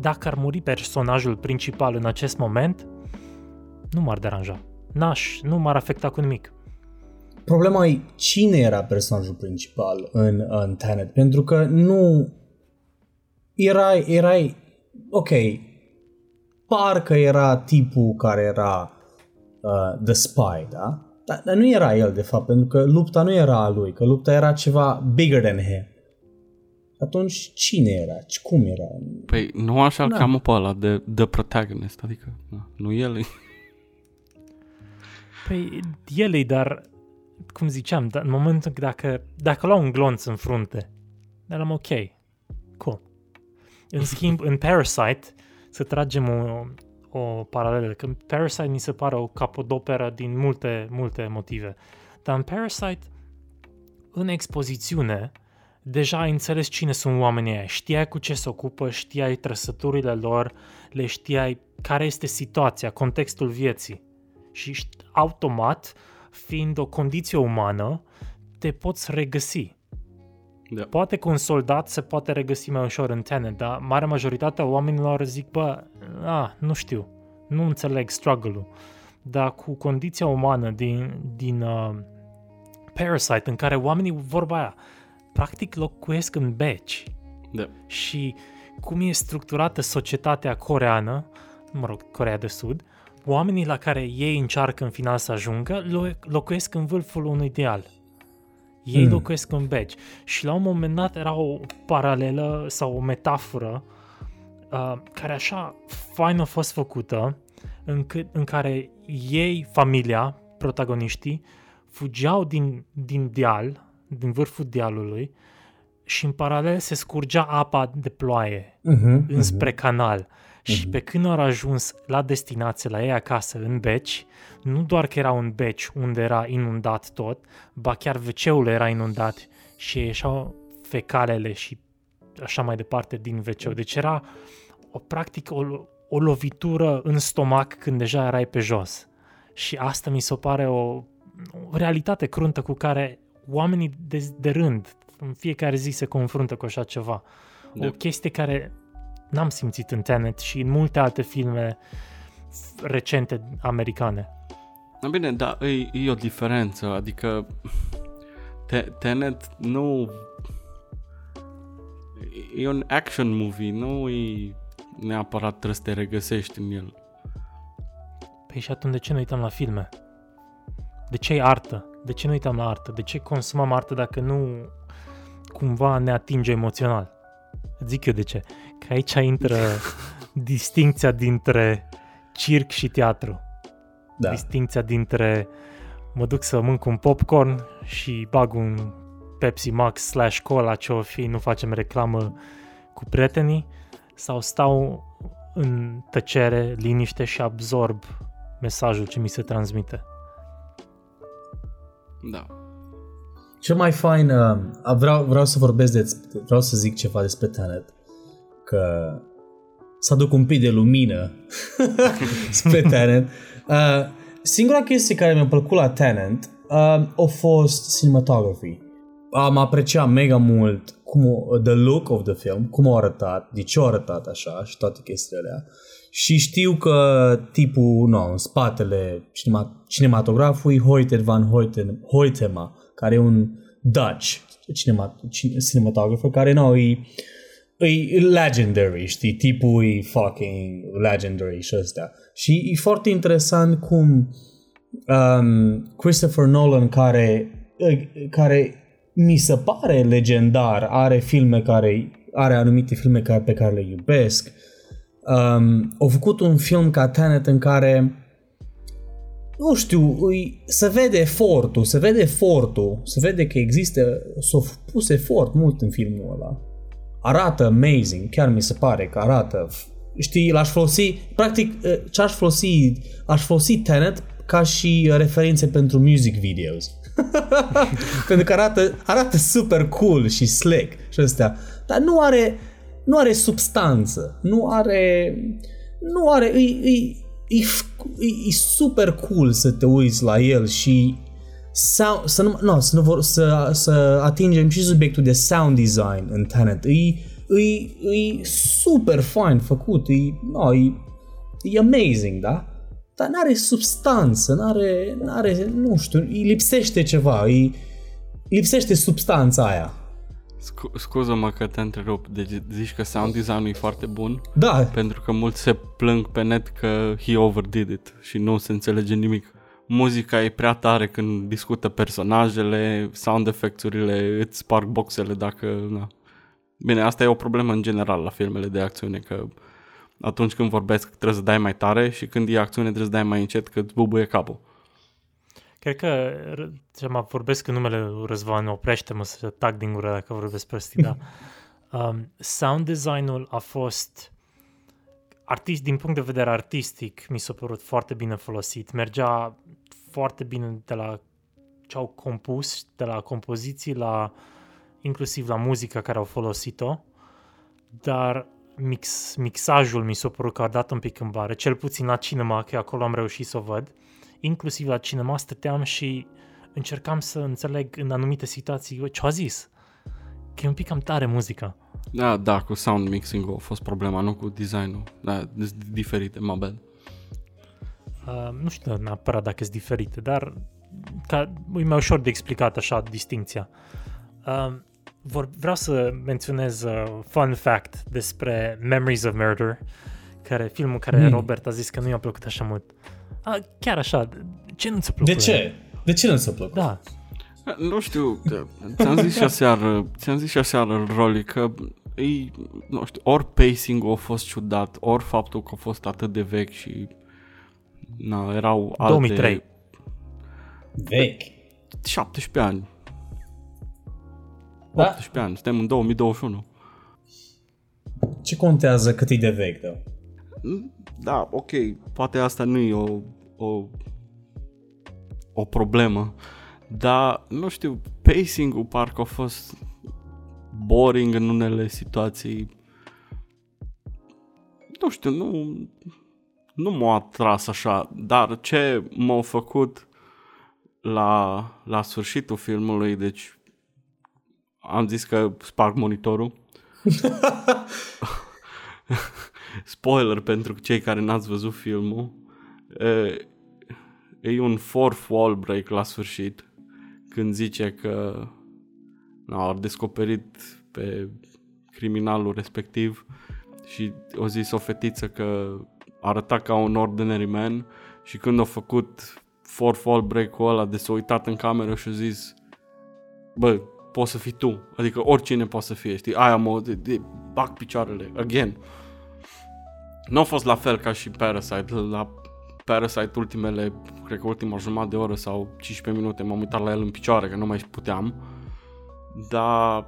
dacă ar muri personajul principal în acest moment, nu m-ar deranja. Nu m-ar afecta cu nimic. Problema e cine era personajul principal în Tenet, pentru că nu erai, ok, parcă era tipul care era The Spy, da? Dar nu era el, de fapt, pentru că lupta nu era a lui, că lupta era ceva bigger than him. Atunci cine era? Cum era? Păi nu așa da. Cheamă pe ăla de The Protagonist, adică na, nu el. Păi el, dar cum ziceam, în momentul că dacă luau un glonț în frunte, dar am ok, cool. În schimb, în Parasite, să tragem o paralelă, că Parasite mi se pare o capodoperă din multe motive, dar în Parasite, în expozițiune, deja ai înțeles cine sunt oamenii aia, știai cu ce se ocupă, știai trăsăturile lor, le știai care este situația, contextul vieții și automat, fiind o condiție umană, te poți regăsi. Da. Poate că un soldat se poate regăsi mai ușor în Tenet, dar marea majoritatea oamenilor zic, nu știu, nu înțeleg struggle-ul, dar cu condiția umană din Parasite, în care oamenii, vorba aia, practic locuiesc în beci. Da. Și cum e structurată societatea coreană, Coreea de Sud, oamenii la care ei încearcă în final să ajungă, locuiesc în vârful unui deal. Ei locuiesc în beci. Și la un moment dat era o paralelă sau o metaforă care așa fain a fost făcută, în care ei, familia, protagoniștii, fugeau din deal, din vârful dealului, și în paralel se scurgea apa de ploaie înspre canal. Și pe când au ajuns la destinație, la ei acasă, în beci, nu doar că era un beci unde era inundat tot, ba chiar WC-ul era inundat și ieșeau fecalele și așa mai departe din WC-ul. Deci era o lovitură în stomac când deja erai pe jos. Și asta mi se pare o realitate cruntă cu care oamenii de rând în fiecare zi se confruntă cu așa ceva. O chestie care n-am simțit în Tenet și în multe alte filme recente americane. Bine, dar e o diferență, adică Tenet nu e un action movie, nu e neapărat trebuie să te regăsești în el. Păi și atunci de ce ne uităm la filme? De ce e artă? De ce ne uităm la artă? De ce consumăm artă dacă nu cumva ne atinge emoțional? Zic eu de ce. Că aici intră distincția dintre circ și teatru. Da. Distincția dintre mă duc să mănânc un popcorn și bag un Pepsi Max /Cola, ce-o fi, nu facem reclamă, cu prietenii, sau stau în tăcere, liniște și absorb mesajul ce mi se transmite. Da. Cel mai fain, vreau să zic ceva despre Tenet, că să aduc un pic de lumină spre Tenet. Singura chestie care mi-a plăcut la Tenet a fost cinematography. Am apreciat mega mult the look of the film, cum a arătat, de ce a arătat așa și toate chestiile alea. Și știu că tipul, în spatele cinematografului, Hoyte van Hoytema, care e un Dutch cinematographer, care e legendary, știi, tipul e fucking legendary și ăsta. Și e foarte interesant cum Christopher Nolan, care mi se pare legendar, are anumite filme pe care le iubesc, au făcut un film ca Tenet în care, nu știu, se vede că există, s-a pus efort mult în filmul ăla. Arată amazing, chiar mi se pare că arată, știi, aș folosi Tenet ca și referințe pentru music videos. Pentru că arată super cool și slick și astea, dar nu are substanță, nu are e super cool să te uiți la el și să atingem și subiectul de sound design în Tenet. E super fine făcut, e amazing, da? Dar n-are substanță, n-are, nu știu, îi lipsește ceva, îi lipsește substanța aia. Scuză-mă că te întrerup, deci zici că sound design-ul e foarte bun? Da. Pentru că mulți se plâng pe net că he overdid it și nu se înțelege nimic. muzica e prea tare când discută personajele, sound effects-urile îți sparg boxele dacă... Na. Bine, asta e o problemă în general la filmele de acțiune, că atunci când vorbesc trebuie să dai mai tare și când e acțiune trebuie să dai mai încet că îți bubuie capul. Cred că vorbesc în numele Răzvan, oprește-mă să tac din gură dacă vorbesc prostii, da. Sound design-ul a fost... din punct de vedere artistic, mi s-a părut foarte bine folosit. Mergea foarte bine de la ce au compus, de la compoziții, la inclusiv la muzica care au folosit-o, dar mixajul mi s-a părut că a dat un pic în bare, cel puțin la cinema, că acolo am reușit să o văd. Inclusiv la cinema stăteam și încercam să înțeleg în anumite situații ce a zis, că e un pic cam tare muzica. Da, cu sound mixing-ul a fost problema, nu cu design-ul. Da, diferite, my bad. Nu știu neapărat dacă sunt diferite, dar e mai ușor de explicat așa distincția. Vreau să menționez fun fact despre Memories of Murder, filmul care Robert a zis că nu i-a plăcut așa mult. Chiar așa, ce nu ți-a plăcut? De ce nu ți-a plăcut? Da. Nu știu, ți-am zis și aseară, Roli, că nu știu, ori pacing-ul a fost ciudat, ori faptul că a fost atât de vechi și erau alte... 2003. Vechi. 17 ani. Da? 18 ani, suntem în 2021. Ce contează cât e de vechi, da? Da, ok, poate asta nu e o problemă. Dar, nu știu, pacing-ul parcă a fost boring în unele situații. Nu știu, nu m-a atras așa, dar ce m-a făcut la sfârșitul filmului, deci am zis că sparg monitorul. Spoiler pentru cei care n-ați văzut filmul. E un fourth wall break la sfârșit, când zice că au descoperit pe criminalul respectiv și o zis o fetiță că arăta ca un ordinary man și când a făcut fourth wall break-ul ăla de s-a uitat în cameră și a zis bă, poți să fii tu, adică oricine poate să fie, știi, aia mă, bag picioarele, again. Nu a fost la fel ca și Parasite, la Parasite ultimele, cred că ultima jumătate de oră sau 15 minute m-am uitat la el în picioare, că nu mai puteam. Dar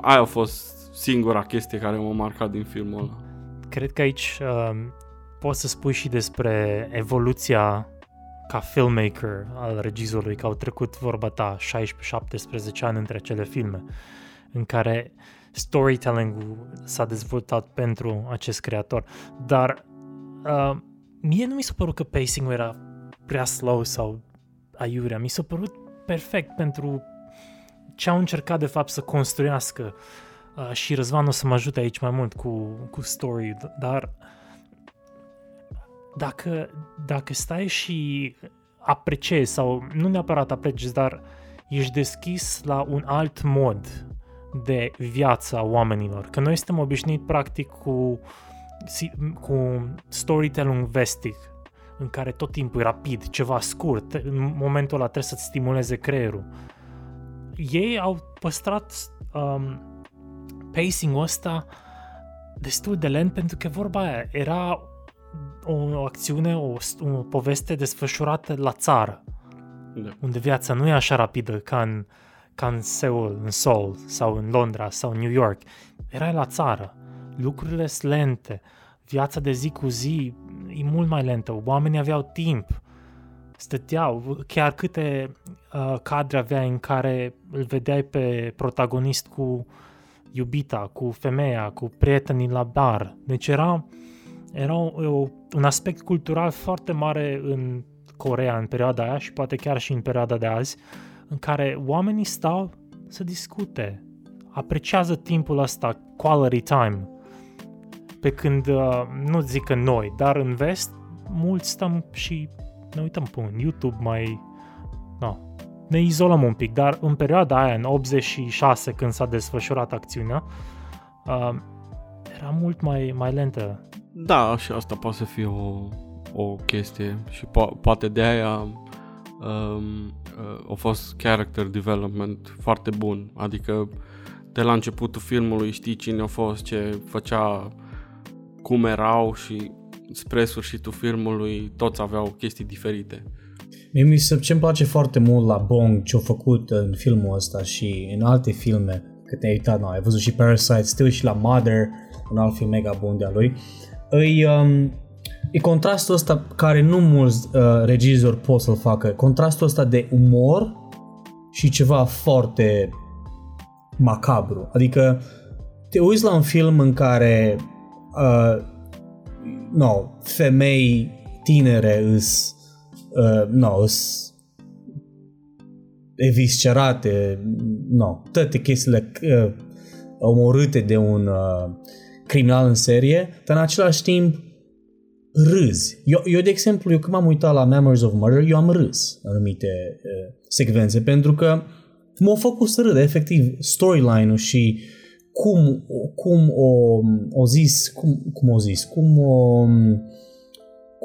aia a fost singura chestie care m-a marcat din filmul ăla. Cred că aici poți să spui și despre evoluția ca filmmaker al regizorului, că au trecut, vorba ta, 16-17 ani între cele filme, în care storytelling-ul s-a dezvoltat pentru acest creator. Dar mie nu mi s-a părut că pacing-ul era prea slow sau aiurea. Mi s-a părut perfect pentru ce au încercat de fapt să construiască, și Răzvan o să mă ajute aici mai mult cu story, dar dacă stai și apreciezi sau nu neapărat apreciezi, dar ești deschis la un alt mod de viața oamenilor, că noi suntem obișnuit practic cu storytelling vestic, în care tot timpul e rapid, ceva scurt, în momentul ăla trebuie să-ți stimuleze creierul. Ei au păstrat pacing-ul ăsta destul de lent, pentru că vorba aia era o acțiune, o poveste desfășurată la țară, da, unde viața nu e așa rapidă ca în Seoul, în Seoul sau în Londra sau în New York. Era la țară. Lucrurile sunt lente, viața de zi cu zi e mult mai lentă, oamenii aveau timp, stăteau, chiar câte cadre aveai în care îl vedeai pe protagonist cu iubita, cu femeia, cu prietenii la bar. Deci era un aspect cultural foarte mare în Coreea în perioada aia și poate chiar și în perioada de azi, în care oamenii stau să discute, apreciază timpul ăsta, quality time. Pe când, nu zic că noi, dar în vest, mulți stăm și ne uităm pe un YouTube mai... No, ne izolăm un pic, dar în perioada aia, în 86, când s-a desfășurat acțiunea, era mult mai lentă. Da, și asta poate să fie o chestie și poate de aia a fost character development foarte bun, adică de la începutul filmului știi cine a fost, ce făcea, cum erau și spre sfârșitul filmului toți aveau chestii diferite. Mi se place foarte mult la Bong ce-a făcut în filmul ăsta și în alte filme, că te-ai uitat, ai văzut și Parasite, Still și la Mother, un alt film mega bun de-a lui. E contrastul ăsta care nu mulți regizori pot să-l facă, contrastul ăsta de umor și ceva foarte macabru, adică te uiți la un film în care femei tinere îs eviscerate, toate chestiile omorâte de un criminal în serie, dar în același timp râzi. Eu de exemplu, când m-am uitat la Memories of Murder, eu am râs în anumite secvențe, pentru că m-a făcut să râd, efectiv, storyline-ul și cum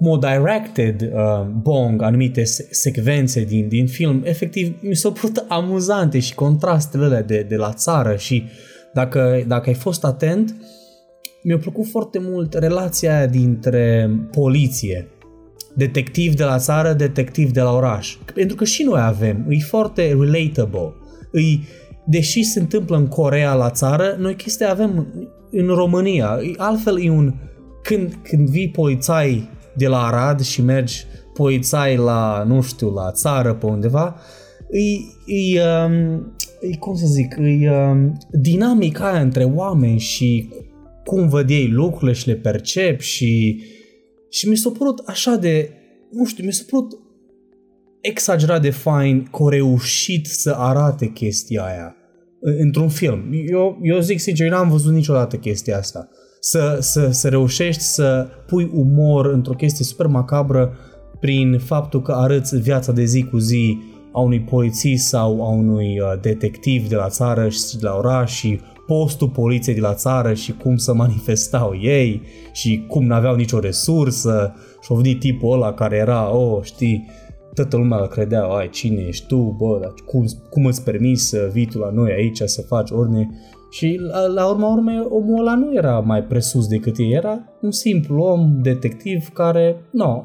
o directed Bong anumite secvențe din film, efectiv mi s-au părut amuzante și contrastele alea de la țară și dacă ai fost atent, mi-a plăcut foarte mult relația aia dintre poliție, detectiv de la țară, detectiv de la oraș, pentru că și noi avem, e foarte relatable, deși se întâmplă în Coreea la țară, noi chestia avem în România, altfel e un când vii polițai de la Arad și mergi polițai la, nu știu, la țară pe undeva, dinamica aia între oameni și cum văd ei lucrurile și le percep și mi s-a părut așa de, nu știu, mi s-a părut exagerat de fain că au reușit să arate chestia aia într-un film. Eu zic sincer, n-am văzut niciodată chestia asta. Să reușești să pui umor într-o chestie super macabră prin faptul că arăți viața de zi cu zi a unui polițist sau a unui detectiv de la țară și de la oraș și postul poliției de la țară și cum se manifestau ei și cum n-aveau nicio resursă și au venit tipul ăla care era, toată lumea îl credea, cine ești tu, dar cum îți permiți să vii tu la noi aici să faci ordine? Și la urma urmei omul ăla nu era mai presus decât ei, era un simplu om detectiv care,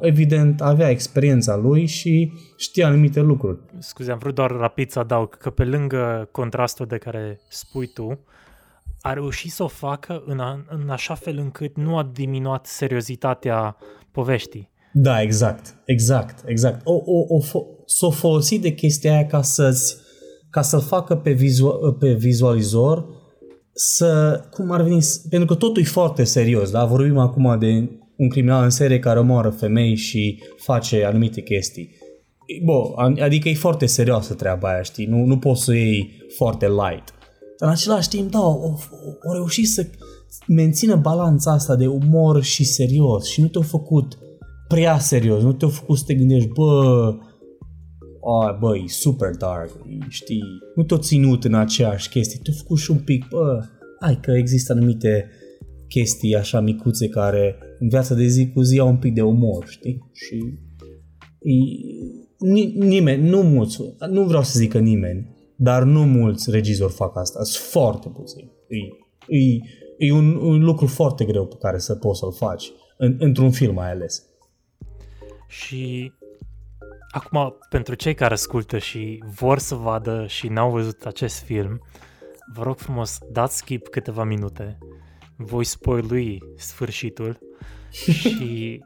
evident avea experiența lui și știa anumite lucruri. Scuze, am vrut doar rapid să adaug că pe lângă contrastul de care spui tu, a reușit să o facă în așa fel încât nu a diminuat seriozitatea poveștii. Da, exact. S-o folosi de chestia aia ca să-l facă pe vizualizor să, cum ar veni, pentru că totul e foarte serios, da? Vorbim acum de un criminal în serie care omoară femei și face anumite chestii. Adică e foarte serioasă treaba aia, știi? Nu poți să iei foarte light. Dar în același timp, o reușit să mențină balanța asta de umor și serios și nu te-au făcut prea serios, nu te-a făcut să te gândești, e super dark, știi, nu te-a ținut în aceeași chestie, te-a făcut și un pic, că există anumite chestii așa micuțe care în viața de zi cu zi au un pic de umor, știi, și nimeni, nu mulți, nu vreau să zic că nimeni, dar nu mulți regizori fac asta, sunt foarte puțini, e un lucru foarte greu pe care să poți să-l faci, într-un film mai ales. Și acum, pentru cei care ascultă și vor să vadă și n-au văzut acest film, vă rog frumos, dați skip câteva minute, voi spoilui sfârșitul și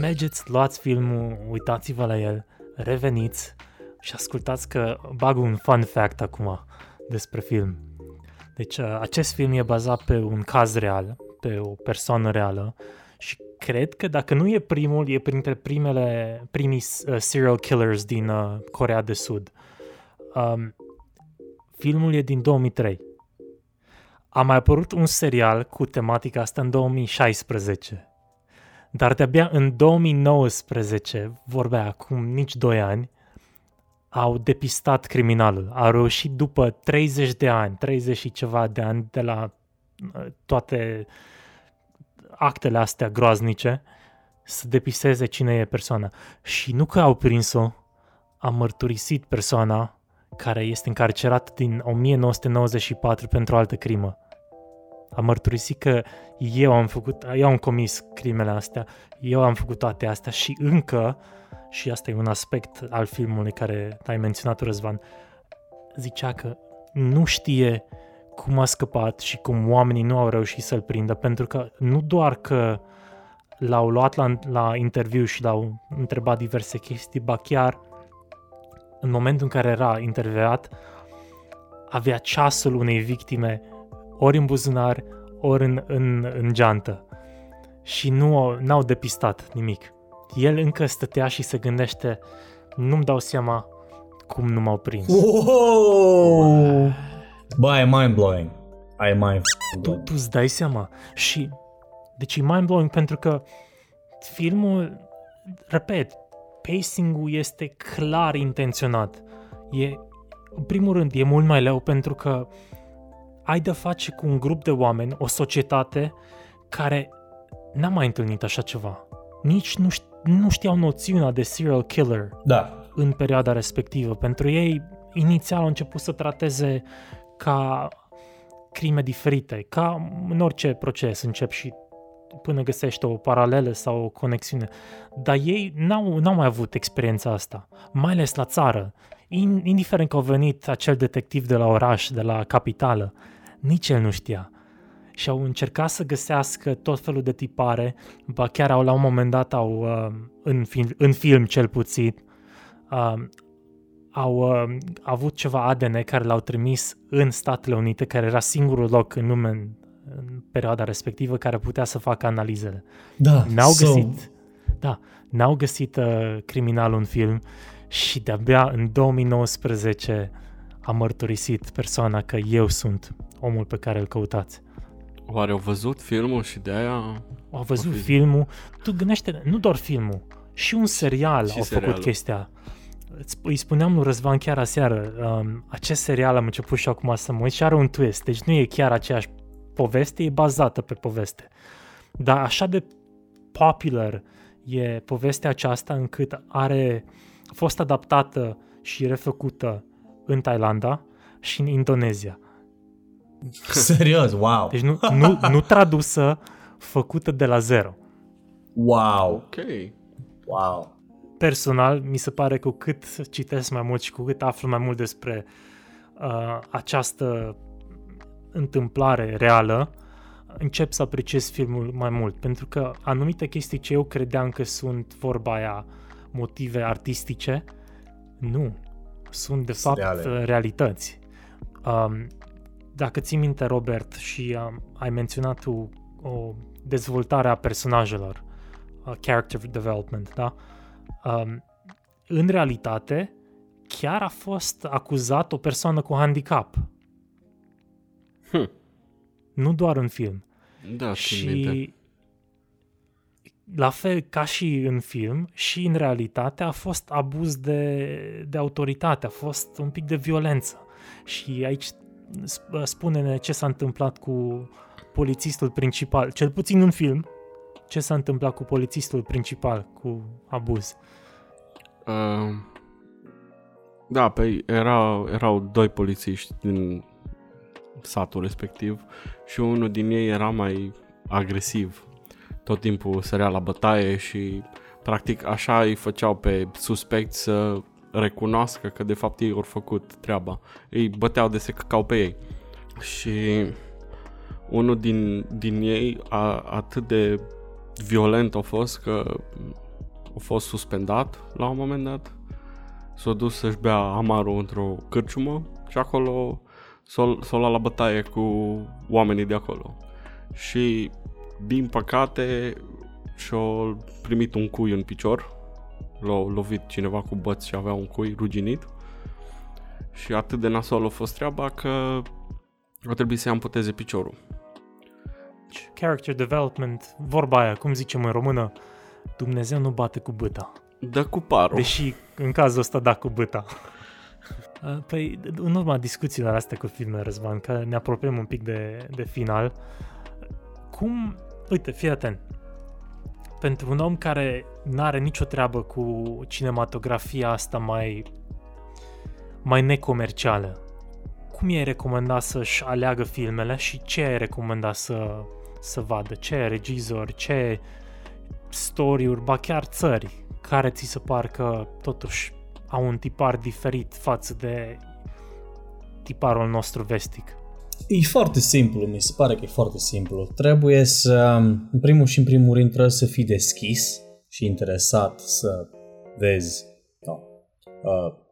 mergeți, luați filmul, uitați-vă la el, reveniți și ascultați că bag un fun fact acum despre film. Deci, acest film e bazat pe un caz real, pe o persoană reală și cred că dacă nu e primul, e printre primii serial killers din Coreea de Sud. Filmul e din 2003. A mai apărut un serial cu tematica asta în 2016. Dar de-abia în 2019, vorbea acum nici 2 ani, au depistat criminalul. Au reușit după 30 de ani, 30 și ceva de ani de la toate actele astea groaznice să depisteze cine e persoana. Și nu că au prins-o, a mărturisit persoana care este încarcerată din 1994 pentru o altă crimă. A mărturisit că eu am comis crimele astea, eu am făcut toate astea și încă, și asta e un aspect al filmului care ai menționat, Răzvan, zicea că nu știe cum a scăpat și cum oamenii nu au reușit să-l prindă, pentru că nu doar că l-au luat la interviu și l-au întrebat diverse chestii, ba chiar în momentul în care era intervievat, avea ceasul unei victime ori în buzunar, ori în geantă. Și n-au depistat nimic. El încă stătea și se gândește, nu-mi dau seama cum nu m-au prins. Wow! Bă, e mind-blowing. Tu îți dai seama. Și, deci e mind-blowing pentru că filmul, repet, pacing-ul este clar intenționat. În primul rând, e mult mai leu pentru că ai de face cu un grup de oameni, o societate care n-a mai întâlnit așa ceva. Nici nu știau noțiunea de serial killer în perioada respectivă. Pentru ei, inițial au început să trateze ca crime diferite, ca în orice proces începi și până găsești o paralelă sau o conexiune. Dar ei n-au mai avut experiența asta, mai ales la țară. Indiferent că au venit acel detectiv de la oraș, de la capitală, nici el nu știa. Și au încercat să găsească tot felul de tipare, ba chiar la un moment dat în film cel puțin, au avut ceva ADN care l-au trimis în Statele Unite, care era singurul loc în lume în perioada respectivă care putea să facă analizele. N-au găsit criminalul în film și de-abia în 2019 a mărturisit persoana că eu sunt omul pe care îl căutați. Oare au văzut filmul și de aia... Au văzut filmul. Tu gândește, nu doar filmul, și un serial și au făcut chestia. Îi spuneam lui Răzvan chiar aseară, acest serial am început și acum să mă uit și are un twist, deci nu e chiar aceeași poveste, e bazată pe poveste. Dar așa de popular e povestea aceasta încât a fost adaptată și refăcută în Thailanda și în Indonezia. Serios, wow! Deci nu tradusă, făcută de la zero. Wow! Ok. Wow! Personal, mi se pare că cu cât citesc mai mult și cu cât aflu mai mult despre această întâmplare reală, încep să apreciez filmul mai mult, pentru că anumite chestii ce eu credeam că sunt vorba aia motive artistice, nu, sunt de fapt realități. Dacă ții minte, Robert, și ai menționat o dezvoltare a personajelor, character development, da? În realitate, chiar a fost acuzat o persoană cu handicap. Nu doar în film. Da, și la fel ca și în film și în realitate a fost abuz de autoritate, a fost un pic de violență. Și aici spune-ne ce s-a întâmplat cu polițistul principal, cel puțin în film, ce s-a întâmplat cu polițistul principal cu abuz. Da, păi erau doi polițiști din satul respectiv și unul din ei era mai agresiv. Tot timpul sărea la bătaie și practic așa îi făceau pe suspect să recunoască că de fapt ei au făcut treaba. Ei băteau de se căcau pe ei. Și unul din ei atât de violent a fost că a fost suspendat la un moment dat. S-a dus să-și bea amarul într-o cârciumă și acolo s-o lua la bătaie cu oamenii de acolo. Și din păcate și-a primit un cui în picior. L-a lovit cineva cu băț și avea un cui ruginit. Și atât de nasol a fost treaba că a trebuit să-i amputeze piciorul. Character development, vorba aia, cum zicem în română, Dumnezeu nu bate cu bâta. Dă cu parul. Deși în cazul ăsta da cu bâta. Păi, în urma discuțiilor astea cu filmele, Răzvan, că ne apropiem un pic de final, cum... Uite, fii atent. pentru un om care n-are nicio treabă cu cinematografia asta mai necomercială, cum i-ai recomanda să-și aleagă filmele și ce ai recomanda să vadă? Ce regizori, ce story-uri, ba chiar țări care ți se par că totuși au un tipar diferit față de tiparul nostru vestic? E foarte simplu, mi se pare că e foarte simplu. Trebuie să, în primul și în primul rând, trebuie să fii deschis și interesat să vezi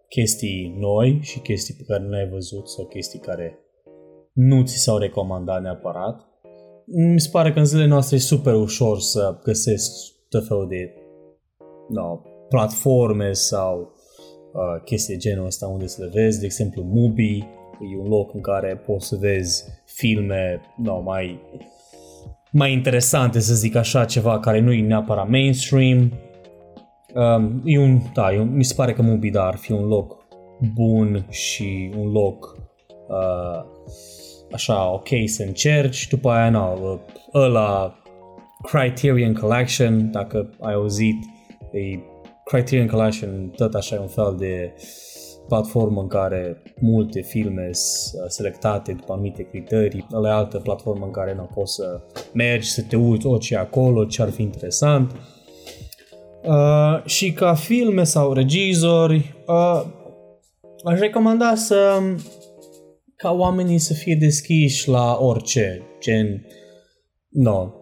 chestii noi și chestii pe care nu le-ai văzut sau chestii care nu ți s-au recomandat neapărat. Mi se pare că în zilele noastre e super ușor să găsești tot felul de platforme sau chestii genul ăsta unde să le vezi. De exemplu, MUBI e un loc în care poți să vezi filme mai interesante, să zic așa, ceva care nu e neapărat mainstream. Mi se pare că MUBI ar fi un loc bun și un loc așa ok să încerci. După aia ăla Criterion Collection, dacă ai auzit, Criterion Collection tot așa e un fel de platformă în care multe filme sunt selectate după anumite criterii. Ăla e altă platformă în care poți să mergi, să te uiți orice e acolo, ce ar fi interesant. Și ca filme sau regizori, aș recomanda ca oamenii să fie deschiși la orice, gen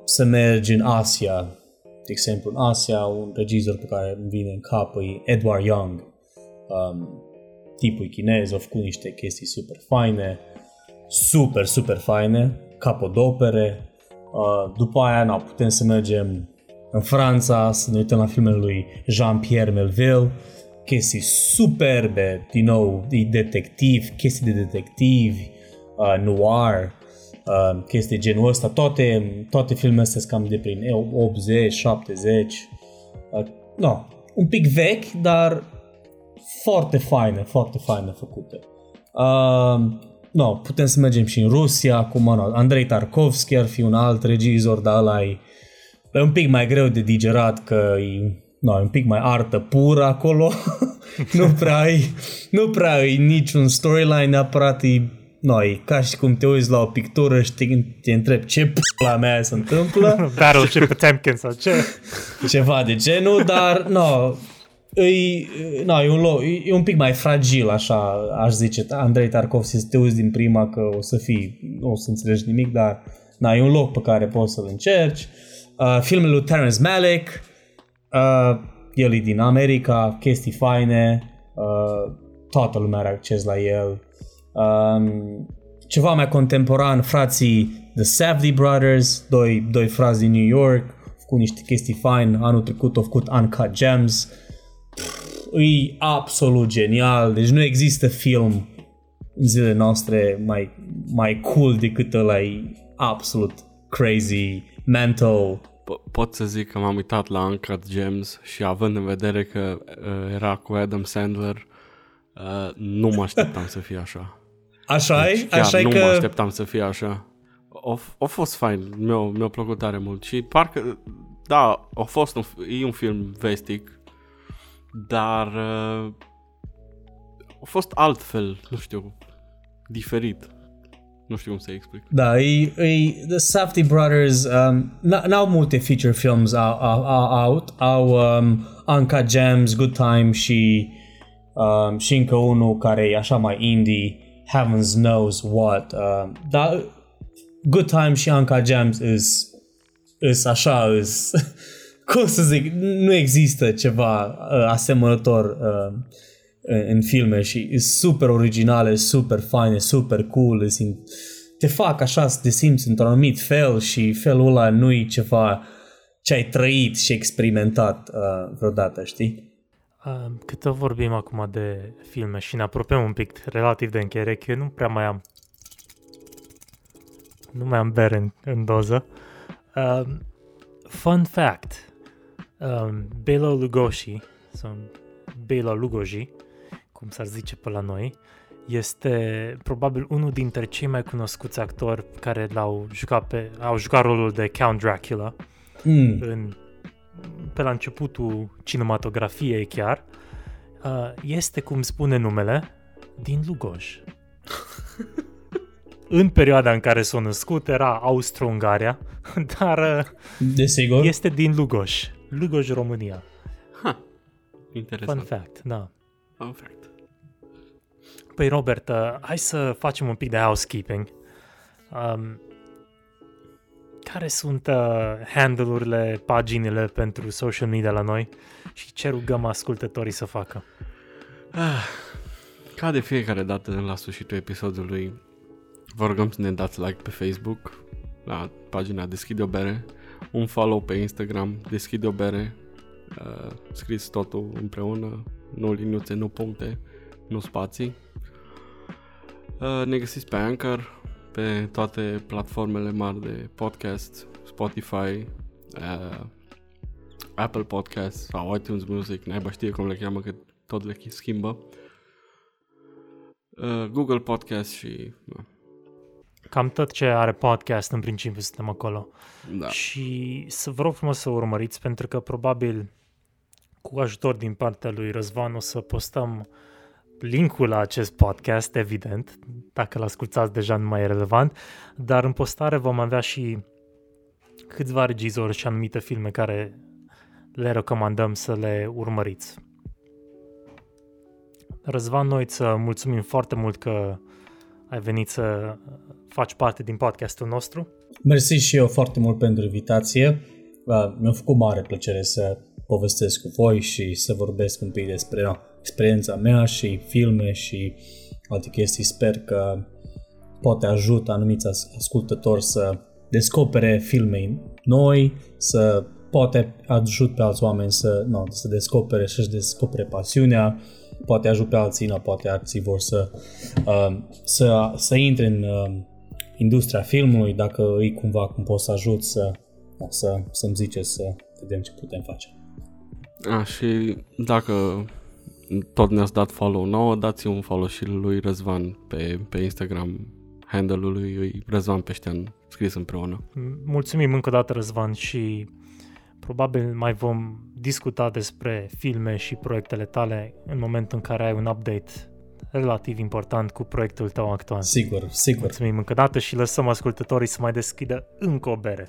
să mergi în Asia. De exemplu, în Asia, un regizor pe care îmi vine în cap e Edward Young. Tipul chinez, a făcut niște chestii super faine, capodopere. După aia putem să mergem în Franța, să ne uităm la filmele lui Jean-Pierre Melville, chestii superbe, din nou, chestii de detectivi, noir, chestii genul ăsta. Toate filmele astea sunt cam de prin 80, 70, un pic vechi, dar foarte faine făcute. Putem să mergem și în Rusia acum. Andrei Tarkovsky ar fi un alt regizor, dar ăla-i un pic mai greu de digerat, că e un pic mai artă pură acolo. nu prea ai niciun storyline neapărat. E ca și cum te uiți la o pictură și te întrebi ce p***a mea se întâmplă. Battleship Potemkin sau ce? Ceva de genul, dar e un pic mai fragil, așa aș zice. Andrei Tarkovsky, să te uiți din prima că nu o să înțelegi nimic, dar e un loc pe care poți să-l încerci. Filmele lui Terrence Malick, el e din America, chestii faine, toată lumea are acces la el. Ceva mai contemporan, frații The Safdie Brothers, doi frați din New York, cu niște chestii faine. Anul trecut au făcut Uncut Gems. E absolut genial, deci nu există film în zilele noastre mai cool decât ăla, e absolut crazy, mental. Pot să zic că m-am uitat la Uncut Gems și având în vedere că era cu Adam Sandler, nu mă așteptam să fie așa. Deci mă așteptam să fie așa. A fost fain, mi-a plăcut tare mult și parcă, da, e un film vestic, dar a fost altfel, nu știu, diferit. Nu știu cum să explic. Da, The Safdie Brothers n-au multe feature films out. Au Uncut Gems, Good Time și încă unul care e așa mai indie, Heavens Knows What. Dar Good Time și Uncut Gems is cum să zic, nu există ceva asemănător în filme și e super originale, super faine, super cool, te fac așa să te simți într-un anumit fel și felul ăla nu-i ceva ce ai trăit și experimentat vreodată, știi? Cât vorbim acum de filme și ne apropiem un pic relativ de încheiere, că eu nu mai am bere în doză. Fun fact, Bela Lugosi, cum s-ar zice pe la noi, este probabil unul dintre cei mai cunoscuți actori care au jucat rolul de Count Dracula în pe la începutul cinematografiei chiar, este, cum spune numele, din Lugoj. În perioada în care s-a născut era Austro-Ungaria, dar desigur, este din Lugoj, Lugoj, România. Ha, interesant. Fun fact, da. Fun fact. Păi, Robert, hai să facem un pic de housekeeping. Care sunt handle-urile, paginile pentru social media la noi și ce rugăm ascultătorii să facă? Ca de fiecare dată la sfârșitul episodului, vă rugăm să ne dați like pe Facebook, la pagina Deschide o Bere, un follow pe Instagram, Deschide o Bere, scrieți totul împreună, nu liniuțe, nu puncte, nu spații. Ne găsiți pe Anchor, pe toate platformele mari de podcast, Spotify, Apple Podcast sau iTunes Music, naiba știe cum le cheamă, că tot le schimbă, Google Podcast și... Cam tot ce are podcast, în principiu, suntem acolo. Da. Și să vă rog frumos să urmăriți, pentru că probabil cu ajutor din partea lui Răzvan o să postăm link-ul la acest podcast, evident, dacă l-ascultați deja nu mai e relevant, dar în postare vom avea și câțiva regizori și anumite filme care le recomandăm să le urmăriți. Răzvan, noi îți mulțumim foarte mult că ai venit să faci parte din podcastul nostru. Mersi și eu foarte mult pentru invitație. Mi-a făcut mare plăcere să povestesc cu voi și să vorbesc un pic despre experiența mea și filme și alte chestii. Sper că poate ajută anumiți ascultători să descopere filme noi, să poate ajut pe alți oameni să descopere, să-și descopere pasiunea, poate ajut pe alții, poate alții vor să intre în industria filmului, dacă îi cumva cum pot să ajut să-mi zice, să vedem ce putem face. Și dacă tot ne-ați dat follow nouă, dați un follow și lui Răzvan pe Instagram, handle-ul lui Razvan Peștean, scris împreună. Mulțumim încă o dată, Răzvan, și probabil mai vom discuta despre filme și proiectele tale în momentul în care ai un update relativ important cu proiectul tău actual. Sigur, sigur. Mulțumim încă o dată și lăsăm ascultătorii să mai deschidă încă o bere.